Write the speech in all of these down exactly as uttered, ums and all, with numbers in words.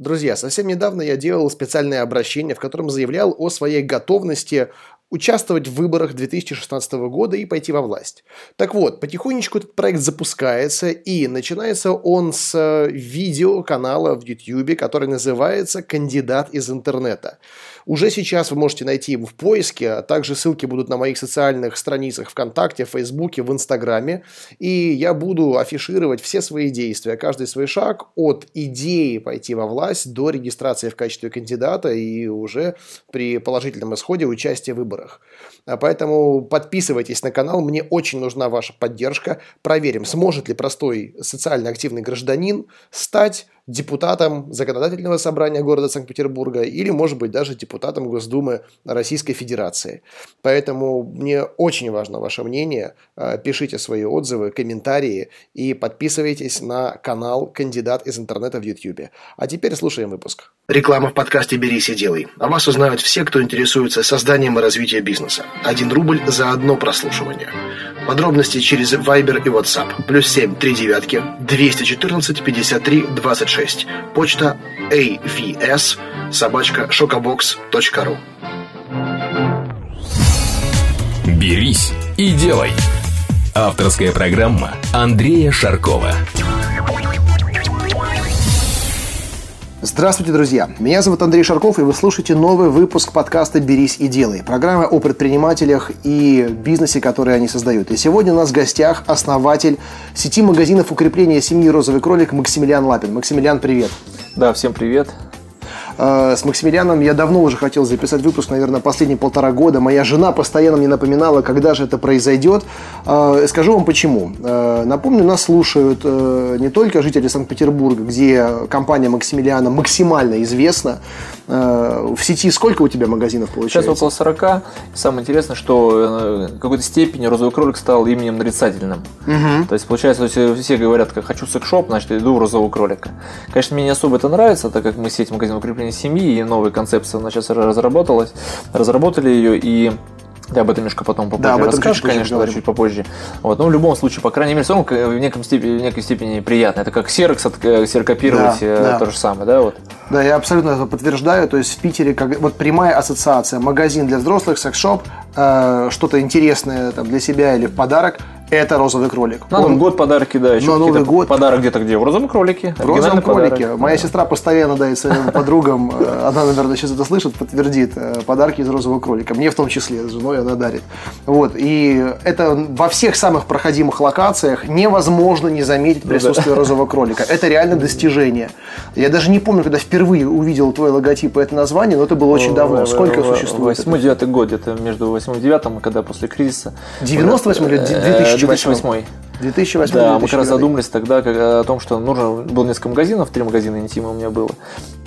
Друзья, совсем недавно я делал специальное обращение, в котором заявлял о своей готовности участвовать в выборах две тысячи шестнадцатого года и пойти во власть. Так вот, потихонечку этот проект запускается, и начинается он с видеоканала в YouTube, который называется «Кандидат из интернета». Уже сейчас вы можете найти его в поиске, а также ссылки будут на моих социальных страницах ВКонтакте, в Фейсбуке, в Инстаграме, и я буду афишировать все свои действия, каждый свой шаг от идеи пойти во власть до регистрации в качестве кандидата и уже при положительном исходе участия в выборах. Поэтому подписывайтесь на канал, мне очень нужна ваша поддержка. Проверим, сможет ли простой социально активный гражданин стать депутатом Законодательного собрания города Санкт-Петербурга или, может быть, даже депутатом Госдумы Российской Федерации. Поэтому мне очень важно ваше мнение. Пишите свои отзывы, комментарии и подписывайтесь на канал «Кандидат из интернета» в YouTube. А теперь слушаем выпуск. Реклама в подкасте «Берись и делай». О вас узнают все, кто интересуется созданием и развитием бизнеса. Один рубль за одно прослушивание. Подробности через Viber и WhatsApp. Плюс семь три девятки двести четырнадцать пятьдесят три двадцать шесть. Почта avs собака шокобокс точка ру. Берись и делай. Авторская программа Андрея Шаркова. Здравствуйте, друзья! Меня зовут Андрей Шарков, и вы слушаете новый выпуск подкаста «Берись и делай». Программа о предпринимателях и бизнесе, который они создают. И сегодня у нас в гостях основатель сети магазинов укрепления семьи «Розовый кролик» Максимилиан Лапин. Максимилиан, привет! Да, всем привет! С Максимилианом я давно уже хотел записать выпуск, наверное, последние полтора года. Моя жена постоянно мне напоминала, когда же это произойдет. Скажу вам почему. Напомню, нас слушают не только жители Санкт-Петербурга, где компания Максимилиана максимально известна. В сети сколько у тебя магазинов получается? Сейчас около сорока. Самое интересное, что в какой-то степени «Розовый кролик» стал именем нарицательным. Угу. То есть, получается, все говорят, как хочу секшоп, значит, иду в «Розового кролика». Конечно, мне не особо это нравится, так как мы сеть магазинов укрепления семьи, и новая концепция, она сейчас разработалась, разработали ее, и ты об этом немножко потом попозже да, расскажешь, чуть конечно, да, чуть попозже. Вот. Но в любом случае, по крайней мере, все равно в, неком степени, в некой степени приятно. Это как ксерокс, ксерокопировать, да, да. То же самое, да? Вот. Да, я абсолютно это подтверждаю. То есть в Питере как, вот прямая ассоциация. Магазин для взрослых, секс-шоп, э, что-то интересное там, для себя или в подарок. Это «Розовый кролик». На Новый год подарки, да, еще какие-то год... подарок где-то где? В «Розовом кролике». В «Розовом кролике». Подарок. Моя да. сестра постоянно дает своим подругам, она, наверное, сейчас это слышит, подтвердит, подарки из «Розового кролика». Мне в том числе, с женой она дарит. Вот, и это во всех самых проходимых локациях невозможно не заметить присутствие «Розового кролика». Это реально достижение. Я даже не помню, когда впервые увидел твой логотип и это название, но это было очень давно. Сколько существует? восьмой-девятый год, где-то между восьмым и девятым, когда после кризиса. девяносто восьмой или две тысячи? две тысячи восьмой. две тысячи восьмой. Да, мы как раз задумались тогда как, о том, что нужно было несколько магазинов, три магазина интима у меня было,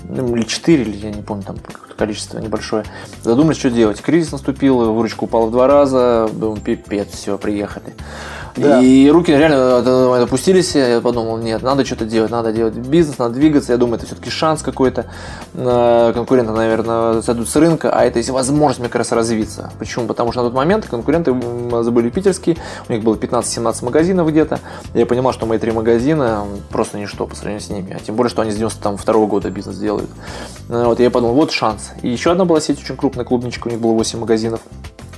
или четыре, или я не помню, там какое-то количество небольшое. Задумались, что делать. Кризис наступил, выручка упала в два раза, думаю, пипец, все, приехали. Да. И руки реально опустились, я подумал, нет, надо что-то делать, надо делать бизнес, надо двигаться, я думаю, это все-таки шанс какой-то, конкуренты, наверное, сойдут с рынка, а это есть возможность мне как раз развиться. Почему? Потому что на тот момент конкуренты забыли питерские, у них было пятнадцать-семнадцать магазинов где-то, я понимал, что мои три магазина просто ничто по сравнению с ними, а тем более, что они с девяносто второго года бизнес делают. Вот, я подумал, вот шанс. И еще одна была сеть очень крупная, «Клубничка», у них было восемь магазинов.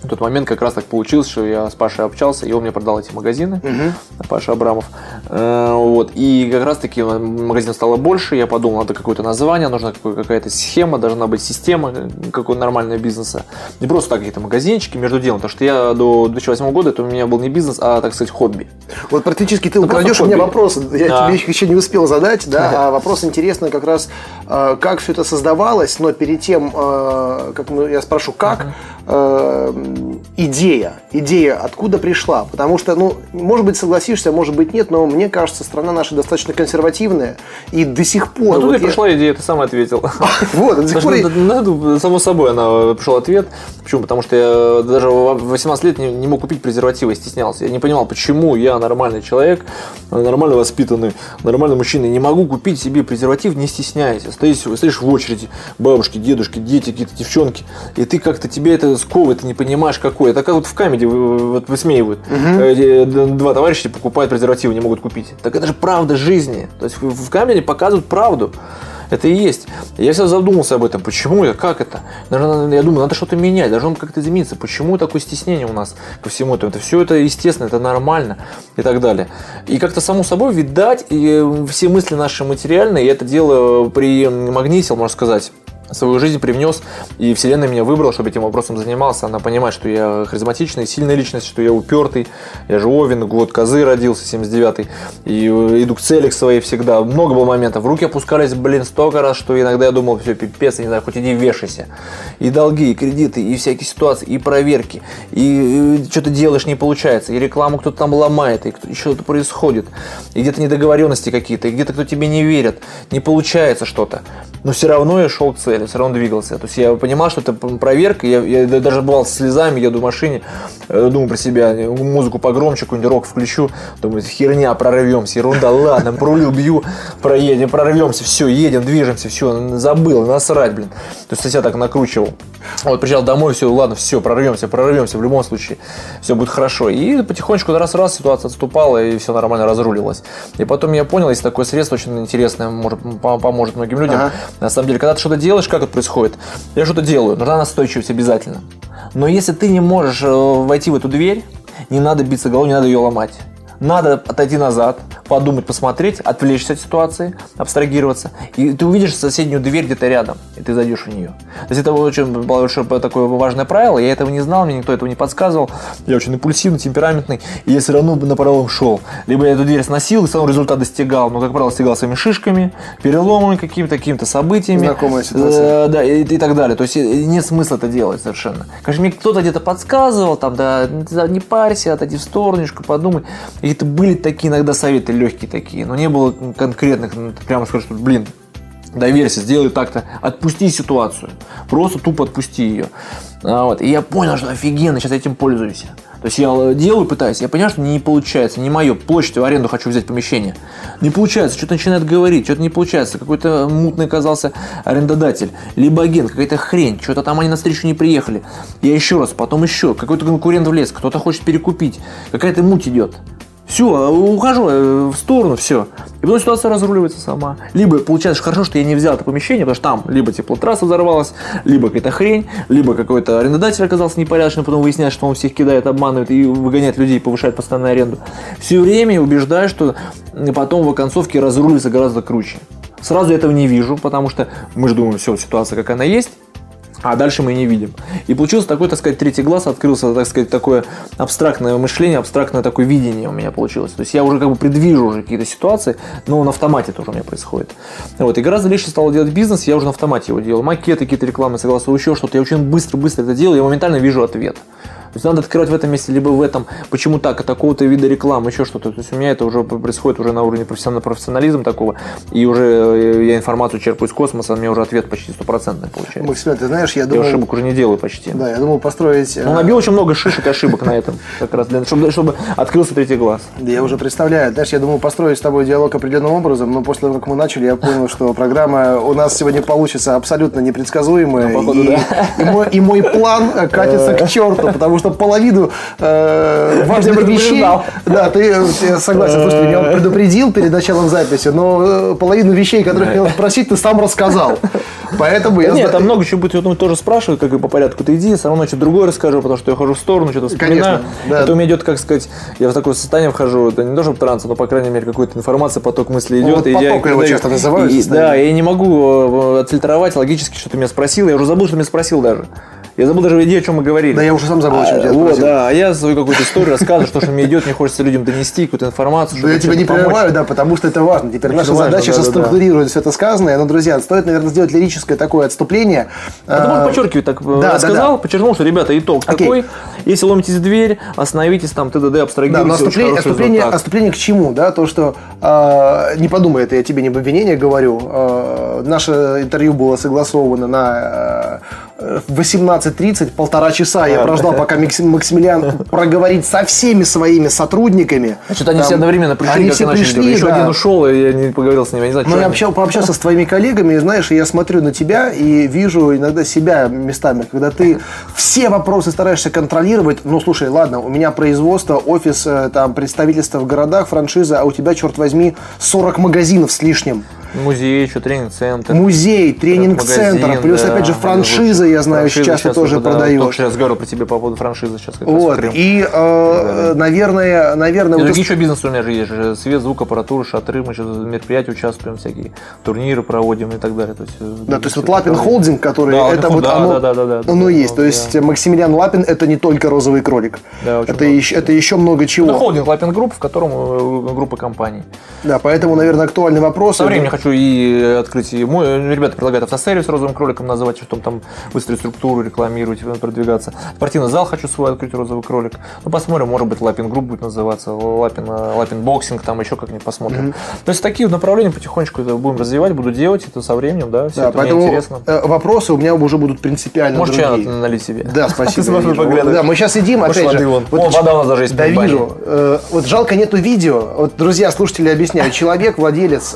В тот момент как раз так получилось, что я с Пашей общался, и он мне продал эти магазины, угу. Паша Абрамов. Вот. И как раз-таки магазин стало больше, я подумал, надо какое-то название, нужна какая-то схема, должна быть система какого-то нормального бизнеса. Не просто так какие-то магазинчики между делом, потому что я до две тысячи восьмого года, это у меня был не бизнес, а, так сказать, хобби. Вот практически ты украдешь у меня вопросы, я да. тебе их еще не успел задать, да, да. А вопрос интересный как раз, как все это создавалось, но перед тем, как мы, я спрошу, как, угу. Идея, идея откуда пришла? Потому что, ну, может быть, согласишься, может быть, нет, но мне кажется, страна наша достаточно консервативная, и до сих пор... Откуда вот я... пришла идея, ты сам ответил. Вот, до сих пор... Само собой, она пришел ответ. Почему? Потому что я даже в восемнадцать лет не мог купить презервативы, я стеснялся. Я не понимал, почему я нормальный человек, нормально воспитанный, нормальный мужчина, не могу купить себе презерватив, не стесняясь. Стоишь в очереди, бабушки, дедушки, дети, какие-то девчонки, и ты как-то, тебе это сковывает, ты не понимаешь, какой. Это как вот в камеди вот высмеивают. Угу. Два товарища покупают презервативы, не могут купить. Так это же правда жизни. То есть в камеди показывают правду. это и есть. Я всегда задумался об этом, почему я, как это. Наверное, я думаю, надо что-то менять, должно как-то измениться. Почему такое стеснение у нас ко всему этому? Это все это естественно, это нормально и так далее. И как-то само собой, видать, и все мысли наши материальные, я это дело примагнитил, можно сказать. Свою жизнь привнес, и вселенная меня выбрала, чтобы этим вопросом занимался. Она понимает, что я харизматичный, сильная личность, что я упертый, я жовен, год козы родился, семьдесят девятый, и иду к цели к своей всегда. Много было моментов, руки опускались, блин, столько раз, что иногда я думал, все, пипец, я не знаю, хоть иди вешайся. И долги, и кредиты, и всякие ситуации, и проверки, и, и что-то делаешь, не получается, и рекламу кто-то там ломает, и что-то происходит, и где-то недоговоренности какие-то, и где-то кто тебе не верит, не получается что-то. Но все равно я шел к цели. Все равно двигался. То есть я понимал, что это проверка. Я, я даже бывал с слезами, еду в машине, думаю про себя, музыку погромче, какой-нибудь рок включу, думаю, херня, прорвемся, ерунда, ладно, прорулил, бью, проедем, прорвемся, все, едем, движемся, все, забыл, насрать, блин. То есть я себя так накручивал. Вот приезжал домой, все, ладно, все, прорвемся, прорвемся, в любом случае, все будет хорошо. И потихонечку раз-раз ситуация отступала, и все нормально разрулилось. И потом я понял, есть такое средство очень интересное, может, поможет многим людям. Ага. На самом деле, когда ты что-то делаешь, как это происходит? Я что-то делаю, нужна настойчивость обязательно. Но если ты не можешь войти в эту дверь, не надо биться головой, не надо ее ломать. Надо отойти назад, подумать, посмотреть, отвлечься от ситуации, абстрагироваться. И ты увидишь соседнюю дверь где-то рядом, и ты зайдешь в нее. То есть это очень большое такое важное правило. Я этого не знал, мне никто этого не подсказывал. Я очень импульсивный, темпераментный, и я все равно на пролом шел. Либо я эту дверь сносил, и сам результат достигал. Но, как правило, достигал своими шишками, переломами какими-то, какими-то событиями. Знакомая ситуация. Э, да, и, и так далее. То есть нет смысла это делать совершенно. Конечно, мне кто-то где-то подсказывал, там, да, не парься, отойди в сторонечку, подумай. И это были такие иногда советы, легкие такие, но не было конкретных, прямо скажу, что, блин, доверься, сделай так-то, отпусти ситуацию, просто тупо отпусти ее. А вот. И я понял, что офигенно, сейчас я этим пользуюсь. То есть я делаю, пытаюсь, я понимаю, что не получается, не мое, площадь в аренду хочу взять помещение. Не получается, что-то начинает говорить, что-то не получается, какой-то мутный оказался арендодатель, либо агент, какая-то хрень, что-то там они навстречу не приехали. Я еще раз, потом еще, какой-то конкурент влез, кто-то хочет перекупить, какая-то муть идет. Все, ухожу в сторону, все. И потом ситуация разруливается сама. Либо получается хорошо, что я не взял это помещение, потому что там либо теплотрасса взорвалась, либо какая-то хрень, либо какой-то арендодатель оказался непорядочным, потом выясняет, что он всех кидает, обманывает и выгоняет людей, повышает постоянную аренду. Все время убеждаюсь, что потом в оконцовке разруливается гораздо круче. Сразу я этого не вижу, потому что мы же думаем, все, ситуация как она есть. А дальше мы не видим. И получился такой, так сказать, третий глаз, открылся, так сказать, такое абстрактное мышление, абстрактное такое видение у меня получилось. То есть я уже как бы предвижу уже какие-то ситуации, но на автомате тоже у меня происходит. Вот. И гораздо легче стало делать бизнес, я уже на автомате его делал. Макеты, какие-то рекламы, согласовываю, еще что-то. Я очень быстро-быстро это делал, я моментально вижу ответ. То есть надо открывать в этом месте, либо в этом, почему так, такого-то вида рекламы, еще что-то. То есть у меня это уже происходит уже на уровне профессионализма такого, и уже я информацию черпаю из космоса, у меня уже ответ почти стопроцентный получается. Максим, ты знаешь, я, я думал... Я ошибок уже не делаю почти. Да, я думал построить... Ну, набил очень много шишек ошибок на этом, как раз, чтобы, чтобы открылся третий глаз. Да, я уже представляю. Знаешь, я думал построить с тобой диалог определенным образом, но после того, как мы начали, я понял, что программа у нас сегодня получится абсолютно непредсказуемая, ну, походу, и, да. и, мой, и мой план катится к черту, потому что половину э, важных вещей... Да, ты, я согласен, слушай, я предупредил перед началом записи, но половину вещей, которые хотел спросить, ты сам рассказал. Поэтому я... Нет, там много чего будет, ну, тоже спрашивают, как и по порядку ты иди, все равно что-то другое расскажу, потому что я хожу в сторону, что-то вспоминаю. Да. Это у меня идет, как сказать, я в такое состояние вхожу, это не то, чтобы транс, но, по крайней мере, какой-то информация, поток мыслей идет. Ну, вот и я его даю, часто называю. И, да, я не могу отфильтровать логически, что ты меня спросил, я уже забыл, что меня спросил даже. Я забыл даже идею, о чем мы говорили. Да, я уже сам забыл, о чем я спросил. О, да, а я свою какую-то историю рассказываю, что, что мне идет, мне хочется людям донести какую-то информацию. Да я тебя не прерываю, да, потому что это важно. Теперь наша задача структурировать все это сказанное. Но, друзья, стоит, наверное, сделать лирическое такое отступление. Потому подчеркивать, так сказал, подчеркнул, что, ребята, итог такой. Если ломитесь в дверь, остановитесь там, т.д., абстрагируйтесь. Отступление к чему, да, то, что не подумай, это я тебе не в обвинение говорю. Наше интервью было согласовано на... В восемнадцать тридцать, полтора часа я прождал, пока Максимилиан проговорит со всеми своими сотрудниками. А что-то они там, все одновременно пришли, они все пришли, еще да. Один ушел, и я не поговорил с ним, я не знаю, что. Ну, я общал, пообщался с твоими коллегами, и, знаешь, я смотрю на тебя и вижу иногда себя местами, когда ты все вопросы стараешься контролировать. Ну, слушай, ладно, у меня производство, офис, там, представительство в городах, франшиза, а у тебя, черт возьми, сорок магазинов с лишним. Музей, еще тренинг-центр. Музей, тренинг-центр. Плюс, да, опять же, франшизы, я знаю, франшизы сейчас ты тоже да, продаешь. Вот сейчас говорю про тебя по поводу франшизы. Сейчас как вот. Раз и, э, да. наверное, наверное... И вот другие это... еще бизнесы у меня же есть. Свет, звук, аппаратура, шатры. Мы еще в мероприятиях участвуем, всякие турниры проводим и так далее. То есть, да, то есть вот Лапин Холдинг, который... Да, это вот да, оно, да, да, да, да, оно да, есть. Да. То есть Максимилиан Лапин – это не только «Розовый кролик». Да, это, много, еще, да. это еще много чего. Это холдинг Лапин Групп, в котором группа компаний. Да, поэтому, наверное, актуальный вопрос. Со временем хочу и открыть, и мой, ребята предлагают автосервис «Розовым кроликом» называть, что там, там выстроить структуру, рекламировать, продвигаться. Спортивный зал хочу свой открыть, «Розовый кролик». Ну, посмотрим, может быть, Лапин Групп будет называться, Лапин, Лапин Боксинг, там еще как-нибудь посмотрим. Mm-hmm. То есть такие направления потихонечку это будем развивать, буду делать это со временем, да, все да, это мне интересно. Вопросы у меня уже будут принципиально Может, другие. Можешь чай налить себе? Да, спасибо. Да, мы сейчас едим, опять же. О, вода у нас даже есть. Да, вижу. Вот жалко, нету видео. Вот, друзья, слушатели, объясняю. Человек, владелец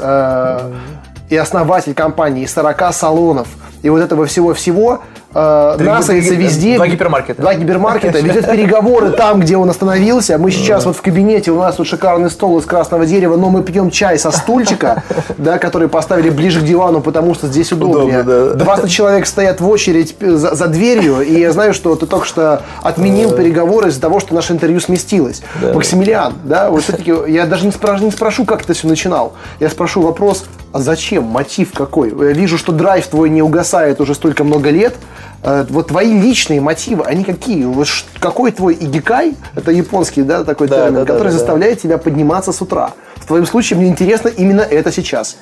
и основатель компании из сорока салонов и вот этого всего-всего э, насадится везде. Два гипермаркета. Два гипермаркета. Ведет переговоры там, где он остановился. Мы сейчас вот в кабинете, у нас тут шикарный стол из красного дерева, но мы пьем чай со стульчика, да, который поставили ближе к дивану, потому что здесь удобнее. двадцать человек стоят в очередь за, за дверью, и я знаю, что ты только что отменил переговоры из-за того, что наше интервью сместилось. Да. Максимилиан, да, вот все-таки я даже не спрошу, не спрошу, как ты все начинал. Я спрошу вопрос, а зачем, мотив какой? Я вижу, что драйв твой не угасает уже столько много лет. Вот твои личные мотивы, они какие? Вот какой твой икигай, это японский, да, такой да, термин, да, который да, да, заставляет да. тебя подниматься с утра. В твоем случае мне интересно именно это сейчас.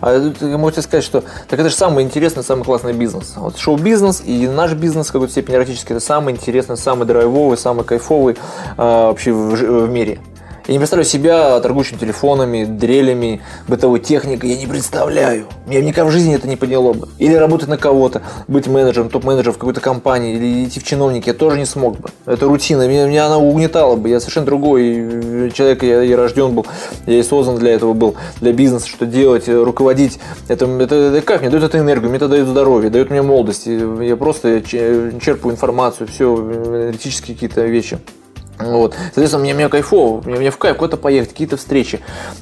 А ты можете сказать, что так это же самый интересный, самый классный бизнес. Вот шоу-бизнес и наш бизнес в какой-то степени эротический, это самый интересный, самый драйвовый, самый кайфовый а, вообще в, в мире. Я не представляю себя торгующим телефонами, дрелями, бытовой техникой. Я не представляю. Меня никогда в жизни это не подняло бы. Или работать на кого-то, быть менеджером, топ-менеджером в какой-то компании, или идти в чиновники, я тоже не смог бы. Это рутина. Меня, меня она угнетала бы. Я совершенно другой человек. Я и рожден был. Я и создан для этого был. Для бизнеса, что делать, руководить. Это, это, это как мне дает это энергию, мне это дает здоровье, дает мне молодость. Я просто черпаю информацию, все, энергетические какие-то вещи. Вот. Соответственно, мне, мне кайфово, мне, мне в кайф куда-то поехать, какие-то встречи.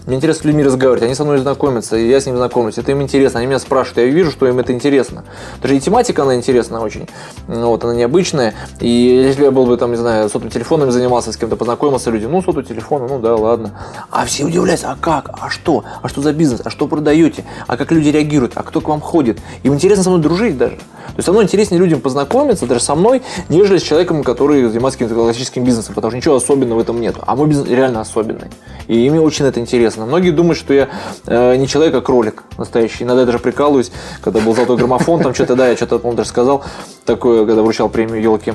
Мне интересно с людьми разговаривать, они со мной знакомятся, и я с ними знакомлюсь, это им интересно, они меня спрашивают, я вижу, что им это интересно. Даже и тематика, она интересна очень, вот, она необычная. И если я был бы, там, не знаю, сотовым телефоном занимался, с кем-то познакомился, люди, ну, сотовый телефон, ну да, ладно. А все удивляются, а как, а что, а что за бизнес, а что продаете, а как люди реагируют, а кто к вам ходит. Им интересно со мной дружить даже. То есть со мной интереснее людям познакомиться, даже со мной, нежели с человеком, который занимается каким-то классическим бизнесом. Потому что ничего особенного в этом нет. А мой бизнес реально особенный. И мне очень это интересно. Многие думают, что я э, не человек, а кролик настоящий. Иногда я даже прикалываюсь, когда был «Золотой граммофон», там что-то, да, я что-то, по-моему, даже сказал такое, когда вручал премию «Елки».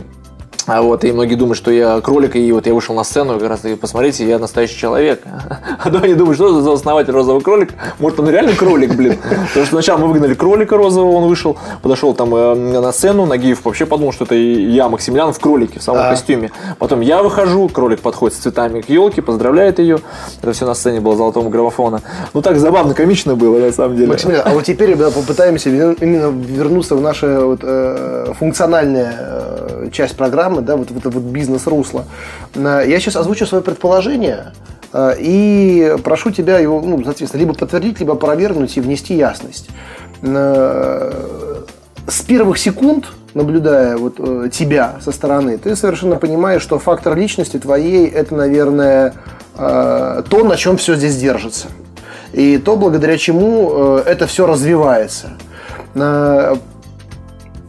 А вот, и многие думают, что я кролик, и вот я вышел на сцену, как раз, и посмотрите, я настоящий человек. А то они думают, что за основатель «Розового кролика», может, он реально кролик, блин. Потому что сначала мы выгнали кролика розового, он вышел, подошел там э, на сцену, Нагиев вообще подумал, что это я, Максимилиан, в кролике, в самом а. костюме. Потом я выхожу, кролик подходит с цветами к елке, поздравляет ее. Это все на сцене было «Золотого граммофона». Ну, так забавно, комично было, на самом деле. Максимилиан, а вот теперь мы попытаемся именно вернуться в нашу вот, э, функциональную э, часть программы, да, вот это вот бизнес-русло. Я сейчас озвучу свое предположение и прошу тебя его, ну, соответственно, либо подтвердить, либо опровергнуть и внести ясность. С первых секунд, наблюдая вот тебя со стороны, ты совершенно понимаешь, что фактор личности твоей – это, наверное, то, на чем все здесь держится. И то, благодаря чему это все развивается.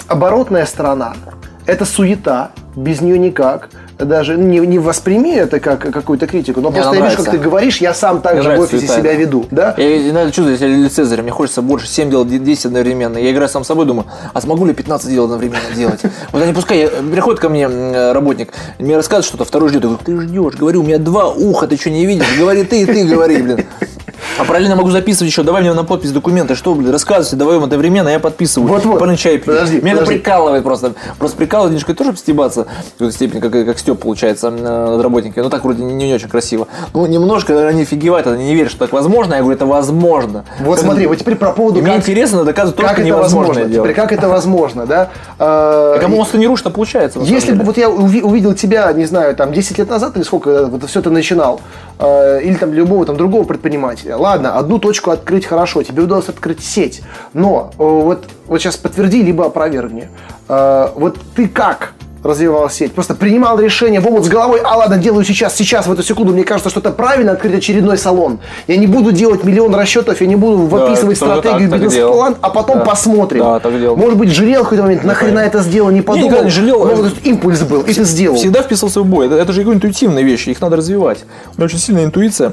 Оборотная сторона – это суета. Без нее никак. Даже не, не восприми это как какую-то критику, но мне просто я вижу, как ты говоришь, я сам так мне же в офисе цвета, себя да. веду. Да? Я иногда чувствую, если я Цезарь, мне хочется больше семь делать, десять одновременно. Я играю сам с собой, думаю, а смогу ли пятнадцать дел одновременно делать? Вот они пускай, я, приходит ко мне работник, мне рассказывает что-то, второй ждет, я говорю, ты ждешь, говорю, у меня два уха, ты что не видишь? Говори ты, и ты говори, блин. А параллельно могу записывать еще, давай мне на подпись документы, что, блин, рассказывайте, давай им одновременно, я подписываю. Вот-вот. Парень чай пью. Подожди, меня подожди. Это прикалывает просто. Просто прикалывает, немножко тоже постебаться, в какой-то степени, как, как Степ получается, над работниками. Ну так вроде не, не очень красиво. Ну немножко они офигевают, они не верят, что так возможно. Я говорю, это возможно. Вот как, смотри, вот теперь про поводу... Мне как, интересно доказывать только как невозможное возможно. Дело. Теперь как это возможно, да? А кому он станируешь, то получается. Если бы вот я увидел тебя, не знаю, там десять лет назад или сколько, вот все ты начинал, или там любого там другого предпринимателя, ладно, одну точку открыть хорошо, тебе удалось открыть сеть, но вот, вот сейчас подтверди, либо опровергни. Вот ты как развивал сеть? Просто принимал решение в омут с головой, а ладно, делаю сейчас, сейчас, в эту секунду, мне кажется, что это правильно открыть очередной салон. Я не буду делать миллион расчетов, я не буду выписывать да, стратегию, так, бизнес-план, так а потом да. посмотрим. Да, так Может быть, жалел в какой-то момент, да, нахрена это сделал, не подумал. Никогда не жалел. Но вот импульс был, и ты сделал. Всегда вписался в бой. Это, это же интуитивные вещи, их надо развивать. У меня очень сильная интуиция,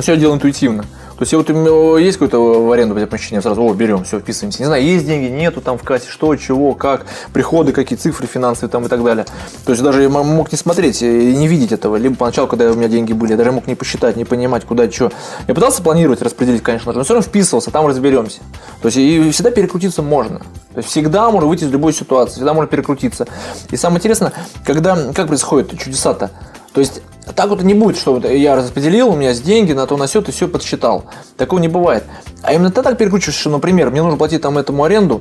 все я делаю интуитивно. То есть, вот есть какое-то в аренду помещение, сразу о, берем, все, вписываемся. Не знаю, есть деньги, нету там в кассе, что, чего, как, приходы, какие цифры финансовые там и так далее. То есть, даже я мог не смотреть и не видеть этого. Либо поначалу, когда у меня деньги были, я даже мог не посчитать, не понимать, куда, что. Я пытался планировать, распределить, конечно же, но все равно вписывался, там разберемся. То есть, и всегда перекрутиться можно. То есть, всегда можно выйти из любой ситуации, всегда можно перекрутиться. И самое интересное, когда, как происходит чудеса-то? То есть, так вот не будет, что вот я распределил, у меня есть деньги, на то на сё, и все подсчитал. Такого не бывает. А именно ты так перекручиваешься, что, например, мне нужно платить там этому аренду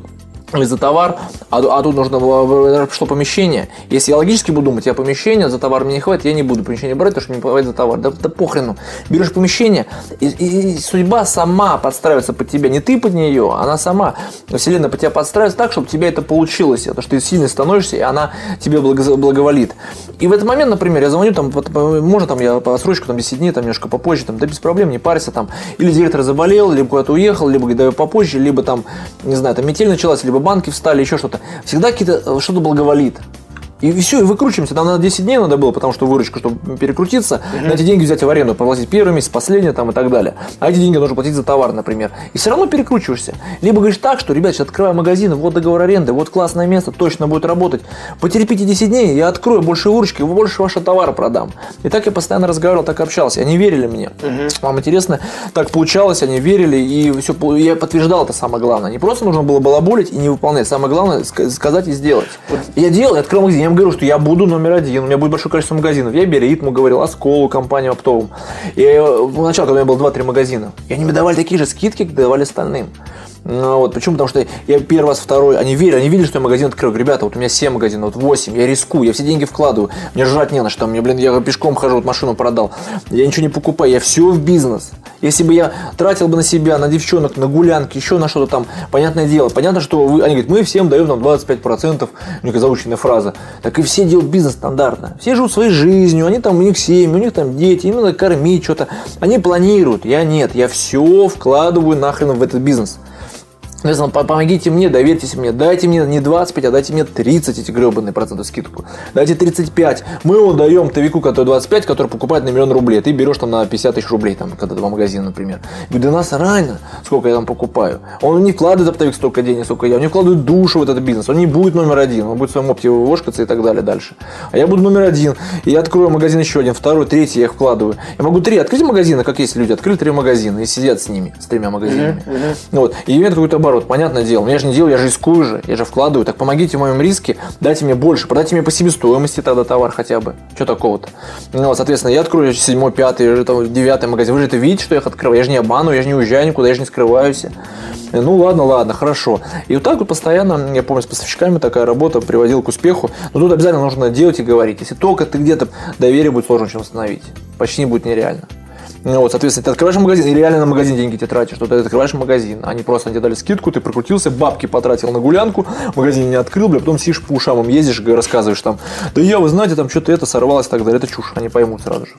или за товар, а, а тут нужно пришло помещение. Если я логически буду думать, я помещение, за товар мне не хватит, я не буду помещение брать, потому что мне не хватит за товар. Да, да похрену. Берешь помещение, и, и, и судьба сама подстраивается под тебя. Не ты под нее, она сама. Вселенная под тебя подстраивается так, чтобы тебе это получилось. Потому что ты сильный становишься, и она тебе благоволит. И в этот момент, например, я звоню, там, можно там, я по срочку, там, десять дней, там, немножко попозже, там, да без проблем, не парься, там, или директор заболел, либо куда-то уехал, либо даю попозже, либо там, не знаю, там, метель началась, либо банки встали, еще что-то. Всегда какие-то, что-то благоволит. И все, и выкручиваемся. Нам надо десять дней надо было, потому что выручка, чтобы перекрутиться, mm-hmm. на эти деньги взять в аренду, проплатить первый месяц, последний там и так далее. А эти деньги нужно платить за товар, например. И все равно перекручиваешься. Либо говоришь так, что, ребят, сейчас открываю магазин, вот договор аренды, вот классное место, точно будет работать. Потерпите десять дней, я открою больше выручки, больше вашего товара продам. И так я постоянно разговаривал, так общался. Они верили мне. Mm-hmm. Вам интересно, так получалось, они верили, и все, я подтверждал это самое главное. Не просто нужно было балаболить и не выполнять. Самое главное сказать и сделать. Я делал, я открыл магазин. Я им говорю, что я буду номер один, у меня будет большое количество магазинов. Я Беритму говорил, Осколу, компанию оптовым. И поначалу, когда у меня было два-три магазина, и они мне давали такие же скидки, как давали остальным. Ну, вот, почему? Потому что я первый раз, второй, они верили, они видели, что я магазин открыл. Ребята, вот у меня семь магазинов, вот восемь, я рискую, я все деньги вкладываю, мне жрать не на что, мне, блин, я пешком хожу, вот машину продал, я ничего не покупаю, я все в бизнес. Если бы я тратил бы на себя, на девчонок, на гулянки, еще на что-то там, понятное дело, понятно, что вы, они говорят, мы всем даем нам двадцать пять процентов, у них заученная фраза, так и все делают бизнес стандартно, все живут своей жизнью, они там, у них семьи, у них там дети, им надо кормить что-то, они планируют, я нет, я все вкладываю нахрен в этот бизнес. Помогите мне, доверьтесь мне, дайте мне не двадцать пять, а дайте мне тридцать эти гребаные проценты скидку. Дайте тридцать пять. Мы его даем товику, который двадцать пять, который покупает на миллион рублей. Ты берешь там на пятьдесят тысяч рублей, там, когда два магазина, например. Говорю, да нас рано, сколько я там покупаю. Он не вкладывает оптовик столько денег, сколько я. Он не вкладывает душу в этот бизнес. Он не будет номер один. Он будет в своем опте вошкаться и так далее дальше. А я буду номер один. И я открою магазин еще один, второй, третий, я их вкладываю. Я могу три открыть магазина, как есть люди. Открыли три магазина и сидят с ними, с тремя магазинами. Mm-hmm. Вот. И имеют какую-то вот, понятное дело, но я же не делаю, я же рискую же, я же вкладываю, так помогите в моем риске, дайте мне больше, продайте мне по себестоимости тогда товар хотя бы, что такого-то. Ну, соответственно, я открою седьмой, пятый, девятый магазин, вы же это видите, что я их открываю, я же не обманываю, я же не уезжаю никуда, я же не скрываюсь. Ну ладно, ладно, хорошо. И вот так вот постоянно, я помню, с поставщиками такая работа приводила к успеху, но тут обязательно нужно делать и говорить, если только ты где-то, доверие будет сложно чем восстановить, почти будет нереально. Ну, вот, соответственно, ты открываешь магазин, и реально на магазин деньги тебе тратишь, что ты открываешь магазин, а не просто тебе дали скидку, ты прокрутился, бабки потратил на гулянку, магазин не открыл, бля, потом сидишь по ушам, ездишь, рассказываешь там, да я, вы знаете, там что-то это сорвалось и так далее, это чушь, они поймут сразу же.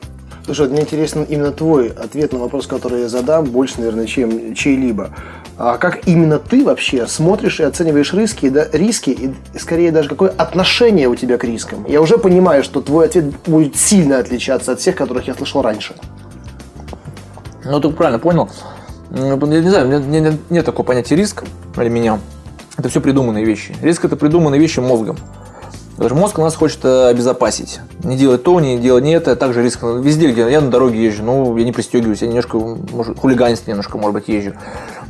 Слушай, мне интересен именно твой ответ на вопрос, который я задам, больше, наверное, чем чей-либо. А как именно ты вообще смотришь и оцениваешь риски, да, риски и, скорее, даже какое отношение у тебя к рискам? Я уже понимаю, что твой ответ будет сильно отличаться от всех, которых я слышал раньше. Ну, ты правильно понял. Я не знаю, у меня нет такого понятия риск для меня. Это все придуманные вещи. Риск – это придуманные вещи мозгом. Потому что мозг нас хочет обезопасить. Не делать то, не делать не это. Также риск везде, где я на дороге езжу, ну, я не пристегиваюсь, я немножко, может, хулиганство немножко, может быть, езжу.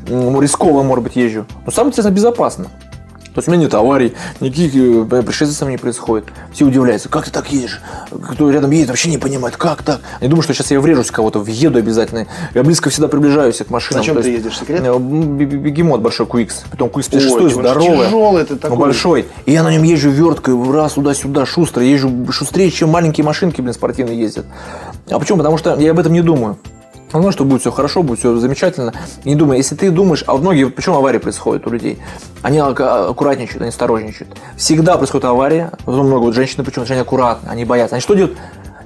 Рисково, может быть, езжу. Но самое интересное – безопасно. То есть у меня нет аварий, никаких пришествий со мной не происходит. Все удивляются, как ты так едешь? Кто рядом едет, вообще не понимает, как так? Они думают, что сейчас я врежусь в кого-то, въеду обязательно. Я близко всегда приближаюсь к машинам. На чем ты ездишь, секрет? Бегемот большой, Куикс. Потом Куикс пятьдесят шесть, здоровый. Тяжелый ты такой. Большой. И я на нем езжу верткой, раз, туда-сюда, шустро. Езжу шустрее, чем маленькие машинки, блин, спортивные ездят. А почему? Потому что я об этом не думаю. Ну, что будет все хорошо, будет все замечательно. Не думай, если ты думаешь, а многие, почему аварии происходят у людей? Они аккуратничают, они осторожничают. Всегда происходит авария, много вот женщины, почему они аккуратны, они боятся. Они что делают?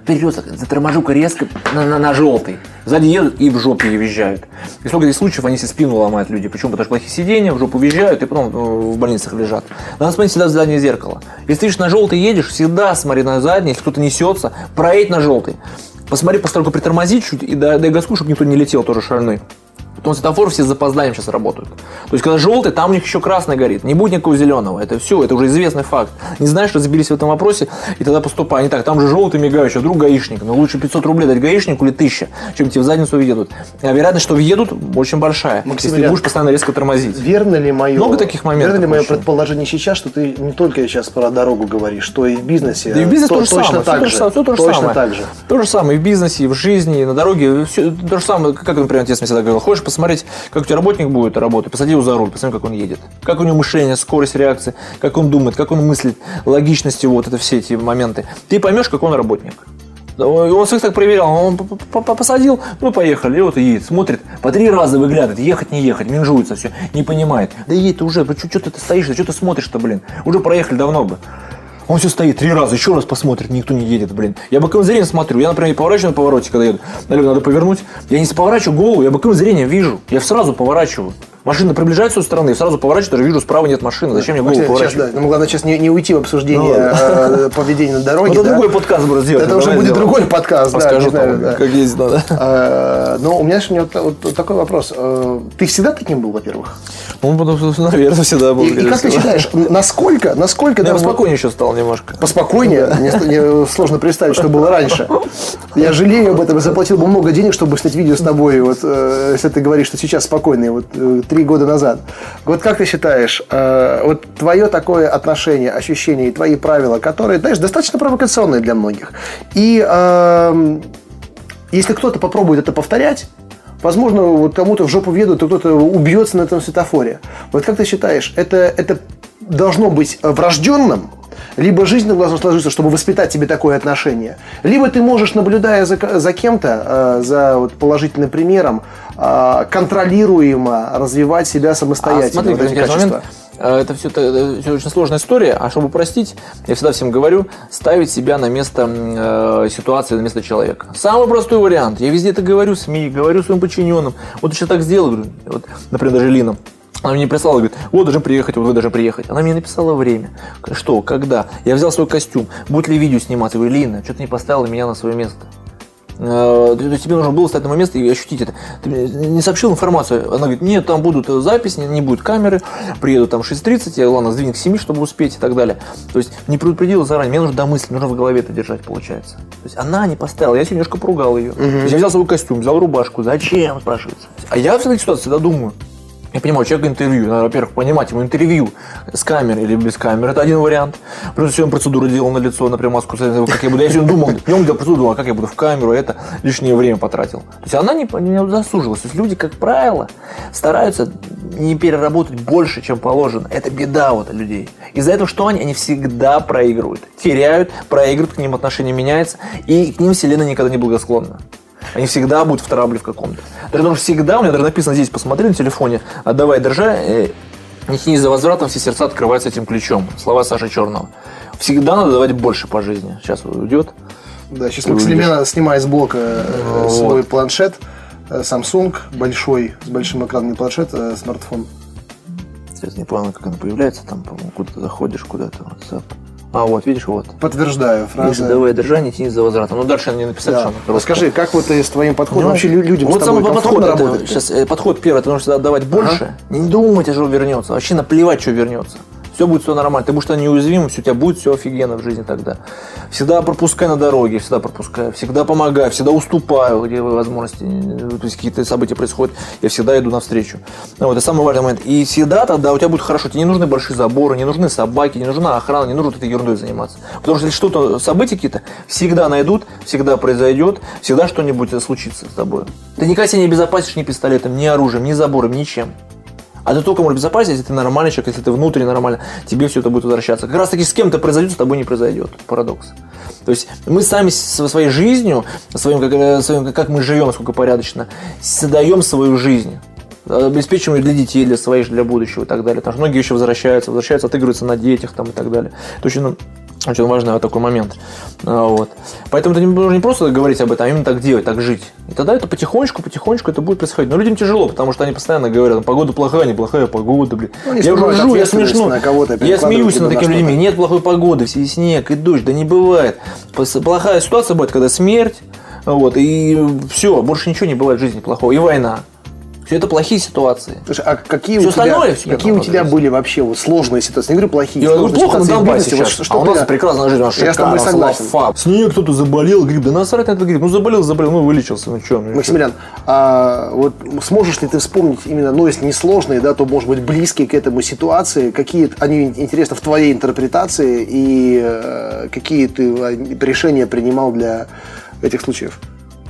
Вперед, заторможу-ка резко на, на, на желтый. Сзади едут и в жопу въезжают. И сколько здесь случаев, они себе спину ломают люди. Почему? Потому что плохие сидения, в жопу въезжают и потом в больницах лежат. Надо смотреть всегда в заднее зеркало. Если ты видишь, на желтый едешь, всегда смотри на задний. Если кто-то несется, проедь на желтый. Посмотри, постольку притормози чуть и дай, дай газку, чтобы никто не летел тоже шальной. Потом светофоры все с запозданием сейчас работают. То есть, когда желтый, там у них еще красный горит. Не будет никакого зеленого. Это все, это уже известный факт. Не знаешь, что разберись в этом вопросе, и тогда поступай. Не так, там же желтый мигающий, а вдруг гаишник. Но лучше пятьсот рублей дать гаишнику или тысяча, чем тебе в задницу въедут. А вероятность, что въедут, очень большая. Максимилиан, если будешь постоянно резко тормозить. Верно ли мое, Много таких моментов, верно ли мое предположение сейчас, что ты не только сейчас про дорогу говоришь, что и в бизнесе. Да и в бизнесе то, тоже точно самое. Так же. Все то же точно самое. Так же. То же самое и в бизнесе, и в жизни, и на дороге. Все то же самое, как, например, отец мне всегда говорил, хочешь посмотреть, как у тебя работник будет работать, посади его за руль, посмотри, как он едет, как у него мышление, скорость реакции, как он думает, как он мыслит, логичность его, вот это все эти моменты. Ты поймешь, как он работник. Он своих так проверял, он посадил, ну поехали, и вот едет, смотрит, по три раза выглядывает, ехать, не ехать, минжуется все, не понимает. Да едет ты уже, что ты стоишь-то, что ты смотришь-то, блин, уже проехали давно бы. Он все стоит три раза, еще раз посмотрит, никто не едет, блин. Я боковым зрением смотрю. Я, например, не поворачиваю на повороте, когда еду. Налево надо повернуть. Я не поворачиваю голову, я боковым зрением вижу. Я сразу поворачиваю. Машина приближается с стороны, сразу поворачиваю, даже вижу, справа нет машины. Зачем мне голову поворачивать? Да, ну, главное, сейчас не, не уйти в обсуждение поведения на дороге. Это другой подкаст буду сделать. Это уже будет другой подкаст. Расскажу там, как ездить надо. Но у меня вот такой вопрос. Ты всегда таким был, во-первых? Ну, наверное, всегда был. И как ты считаешь, насколько... Я поспокойнее еще стал немножко. Поспокойнее? Мне сложно представить, что было раньше. Я жалею об этом. Я заплатил бы много денег, чтобы снять видео с тобой. Если ты говоришь, что сейчас спокойный, вот... Три года назад. Вот как ты считаешь, э, вот твое такое отношение, ощущение и твои правила, которые, знаешь, достаточно провокационные для многих. И э, если кто-то попробует это повторять, возможно, вот кому-то в жопу въедут, и кто-то убьется на этом светофоре. Вот как ты считаешь, это, это должно быть врожденным? Либо жизнь должна сложиться, чтобы воспитать тебе такое отношение. Либо ты можешь, наблюдая за, за кем-то, э, за вот, положительным примером, э, контролируемо развивать себя самостоятельно. А, смотри, вот эти момент, это, все, это, это все очень сложная история. А чтобы простить, я всегда всем говорю, ставить себя на место э, ситуации, на место человека. Самый простой вариант. Я везде это говорю СМИ, говорю своим подчиненным. Вот я сейчас так сделал, говорю, вот, например, даже Лина. Она мне прислала, говорит, вот должен приехать, вот вы должны приехать. Она мне написала время, что, когда. Я взял свой костюм, будет ли видео сниматься. Я говорю, Лина, что ты не поставила меня на свое место? То есть тебе нужно было встать на мое место и ощутить это. Ты не сообщил информацию. Она говорит, нет, там будут записи, не будет камеры, приеду там в шесть тридцать, я, ладно, сдвинь к семи, чтобы успеть и так далее. То есть не предупредила заранее, мне нужно домыслить, нужно в голове это держать, получается. То есть она не поставила, я сегодня немножко поругал ее. Угу. То есть я взял свой костюм, взял рубашку, зачем, спрашивается. А я в этой ситуации всегда думаю. Я понимаю, человек интервью. Надо, во-первых, понимать ему интервью с камерой или без камеры. Это один вариант. Плюс сегодня процедуру делал на лицо, например, маску. Как я буду. Я сегодня думал, днем делал процедуру, а как я буду в камеру, это лишнее время потратил. То есть она не, не заслужилась. То есть люди, как правило, стараются не переработать больше, чем положено. Это беда вот людей. Из-за этого что они? Они всегда проигрывают. Теряют, проигрывают, к ним отношение меняется. И к ним вселенная никогда не благосклонна. Они всегда будут в трабле в каком-то. Даже потому что всегда, у меня даже написано здесь, посмотри на телефоне, отдавай, держа, не хини за возвратом, все сердца открываются этим ключом. Слова Саши Черного. Всегда надо давать больше по жизни. Сейчас уйдет. Да, сейчас Максимилиан снимает с блока вот. Свой планшет, Samsung, большой, с большим экраном планшет, смартфон. Сейчас не понял, как она появляется, там, по-моему, куда-то заходишь, куда-то WhatsApp. А, вот, видишь, вот. Подтверждаю фразу. Давай держание, тяни за возвратом. Ну, дальше не написать, да. Что она. Расскажи, как вот с твоим подходом ну, вообще людям вот с тобой комфортно работать? Сейчас, подход первый, ты нужно отдавать больше. Ага. Не думайте, что вернется. Вообще наплевать, что вернется. Все будет все нормально. Ты будешь тогда неуязвимым, все у тебя будет все офигенно в жизни тогда. Всегда пропускай на дороге, всегда пропускай, всегда помогай, всегда уступаю, где возможности, то есть какие-то события происходят, я всегда иду навстречу. Вот, это самый важный момент. И всегда тогда у тебя будет хорошо, тебе не нужны большие заборы, не нужны собаки, не нужна охрана, не нужно этой ерундой заниматься. Потому что если что-то, события какие-то, всегда найдут, всегда произойдет, всегда что-нибудь случится с тобой. Ты никак себя не обезопасишь ни пистолетом, ни оружием, ни забором, ничем. А ты только можешь безопасить, если ты нормальный человек, если ты внутренне нормально, тебе все это будет возвращаться. Как раз таки с кем-то произойдет, с тобой не произойдет. Парадокс. То есть мы сами со своей жизнью, своим, как, своим, как мы живем, насколько порядочно, создаем свою жизнь. Обеспечиваем ее для детей, для своих, для будущего и так далее. Потому что многие еще возвращаются, возвращаются, отыгрываются на детях там, и так далее. Это очень, очень важный вот такой момент. Вот. Поэтому ты нужно не просто говорить об этом, а именно так делать, так жить. И тогда это потихонечку, потихонечку это будет происходить. Но людям тяжело, потому что они постоянно говорят, погода плохая, неплохая погода, блин. Ну, я уже ржу, я смешно. Я смеюсь над такими людьми. Нет плохой погоды, все и снег, и дождь, да не бывает. Плохая ситуация будет, когда смерть, вот, и все, больше ничего не бывает в жизни плохого. И война. Все это плохие ситуации. Слушай, а какие все у тебя, какие у тебя были вообще вот сложные ситуации? Я не говорю плохие. Я говорю, плохо на Донбассе сейчас. Что, что а у нас прекрасная жизнь, у нас шикарная, слава. С нее кто-то заболел, грипп, да насрать на этот грипп. Ну заболел, заболел, ну вылечился, ну что. Максимилиан, а вот сможешь ли ты вспомнить именно, ну если не сложные, да, то может быть близкие к этому ситуации, какие они интересны в твоей интерпретации и какие ты решения принимал для этих случаев?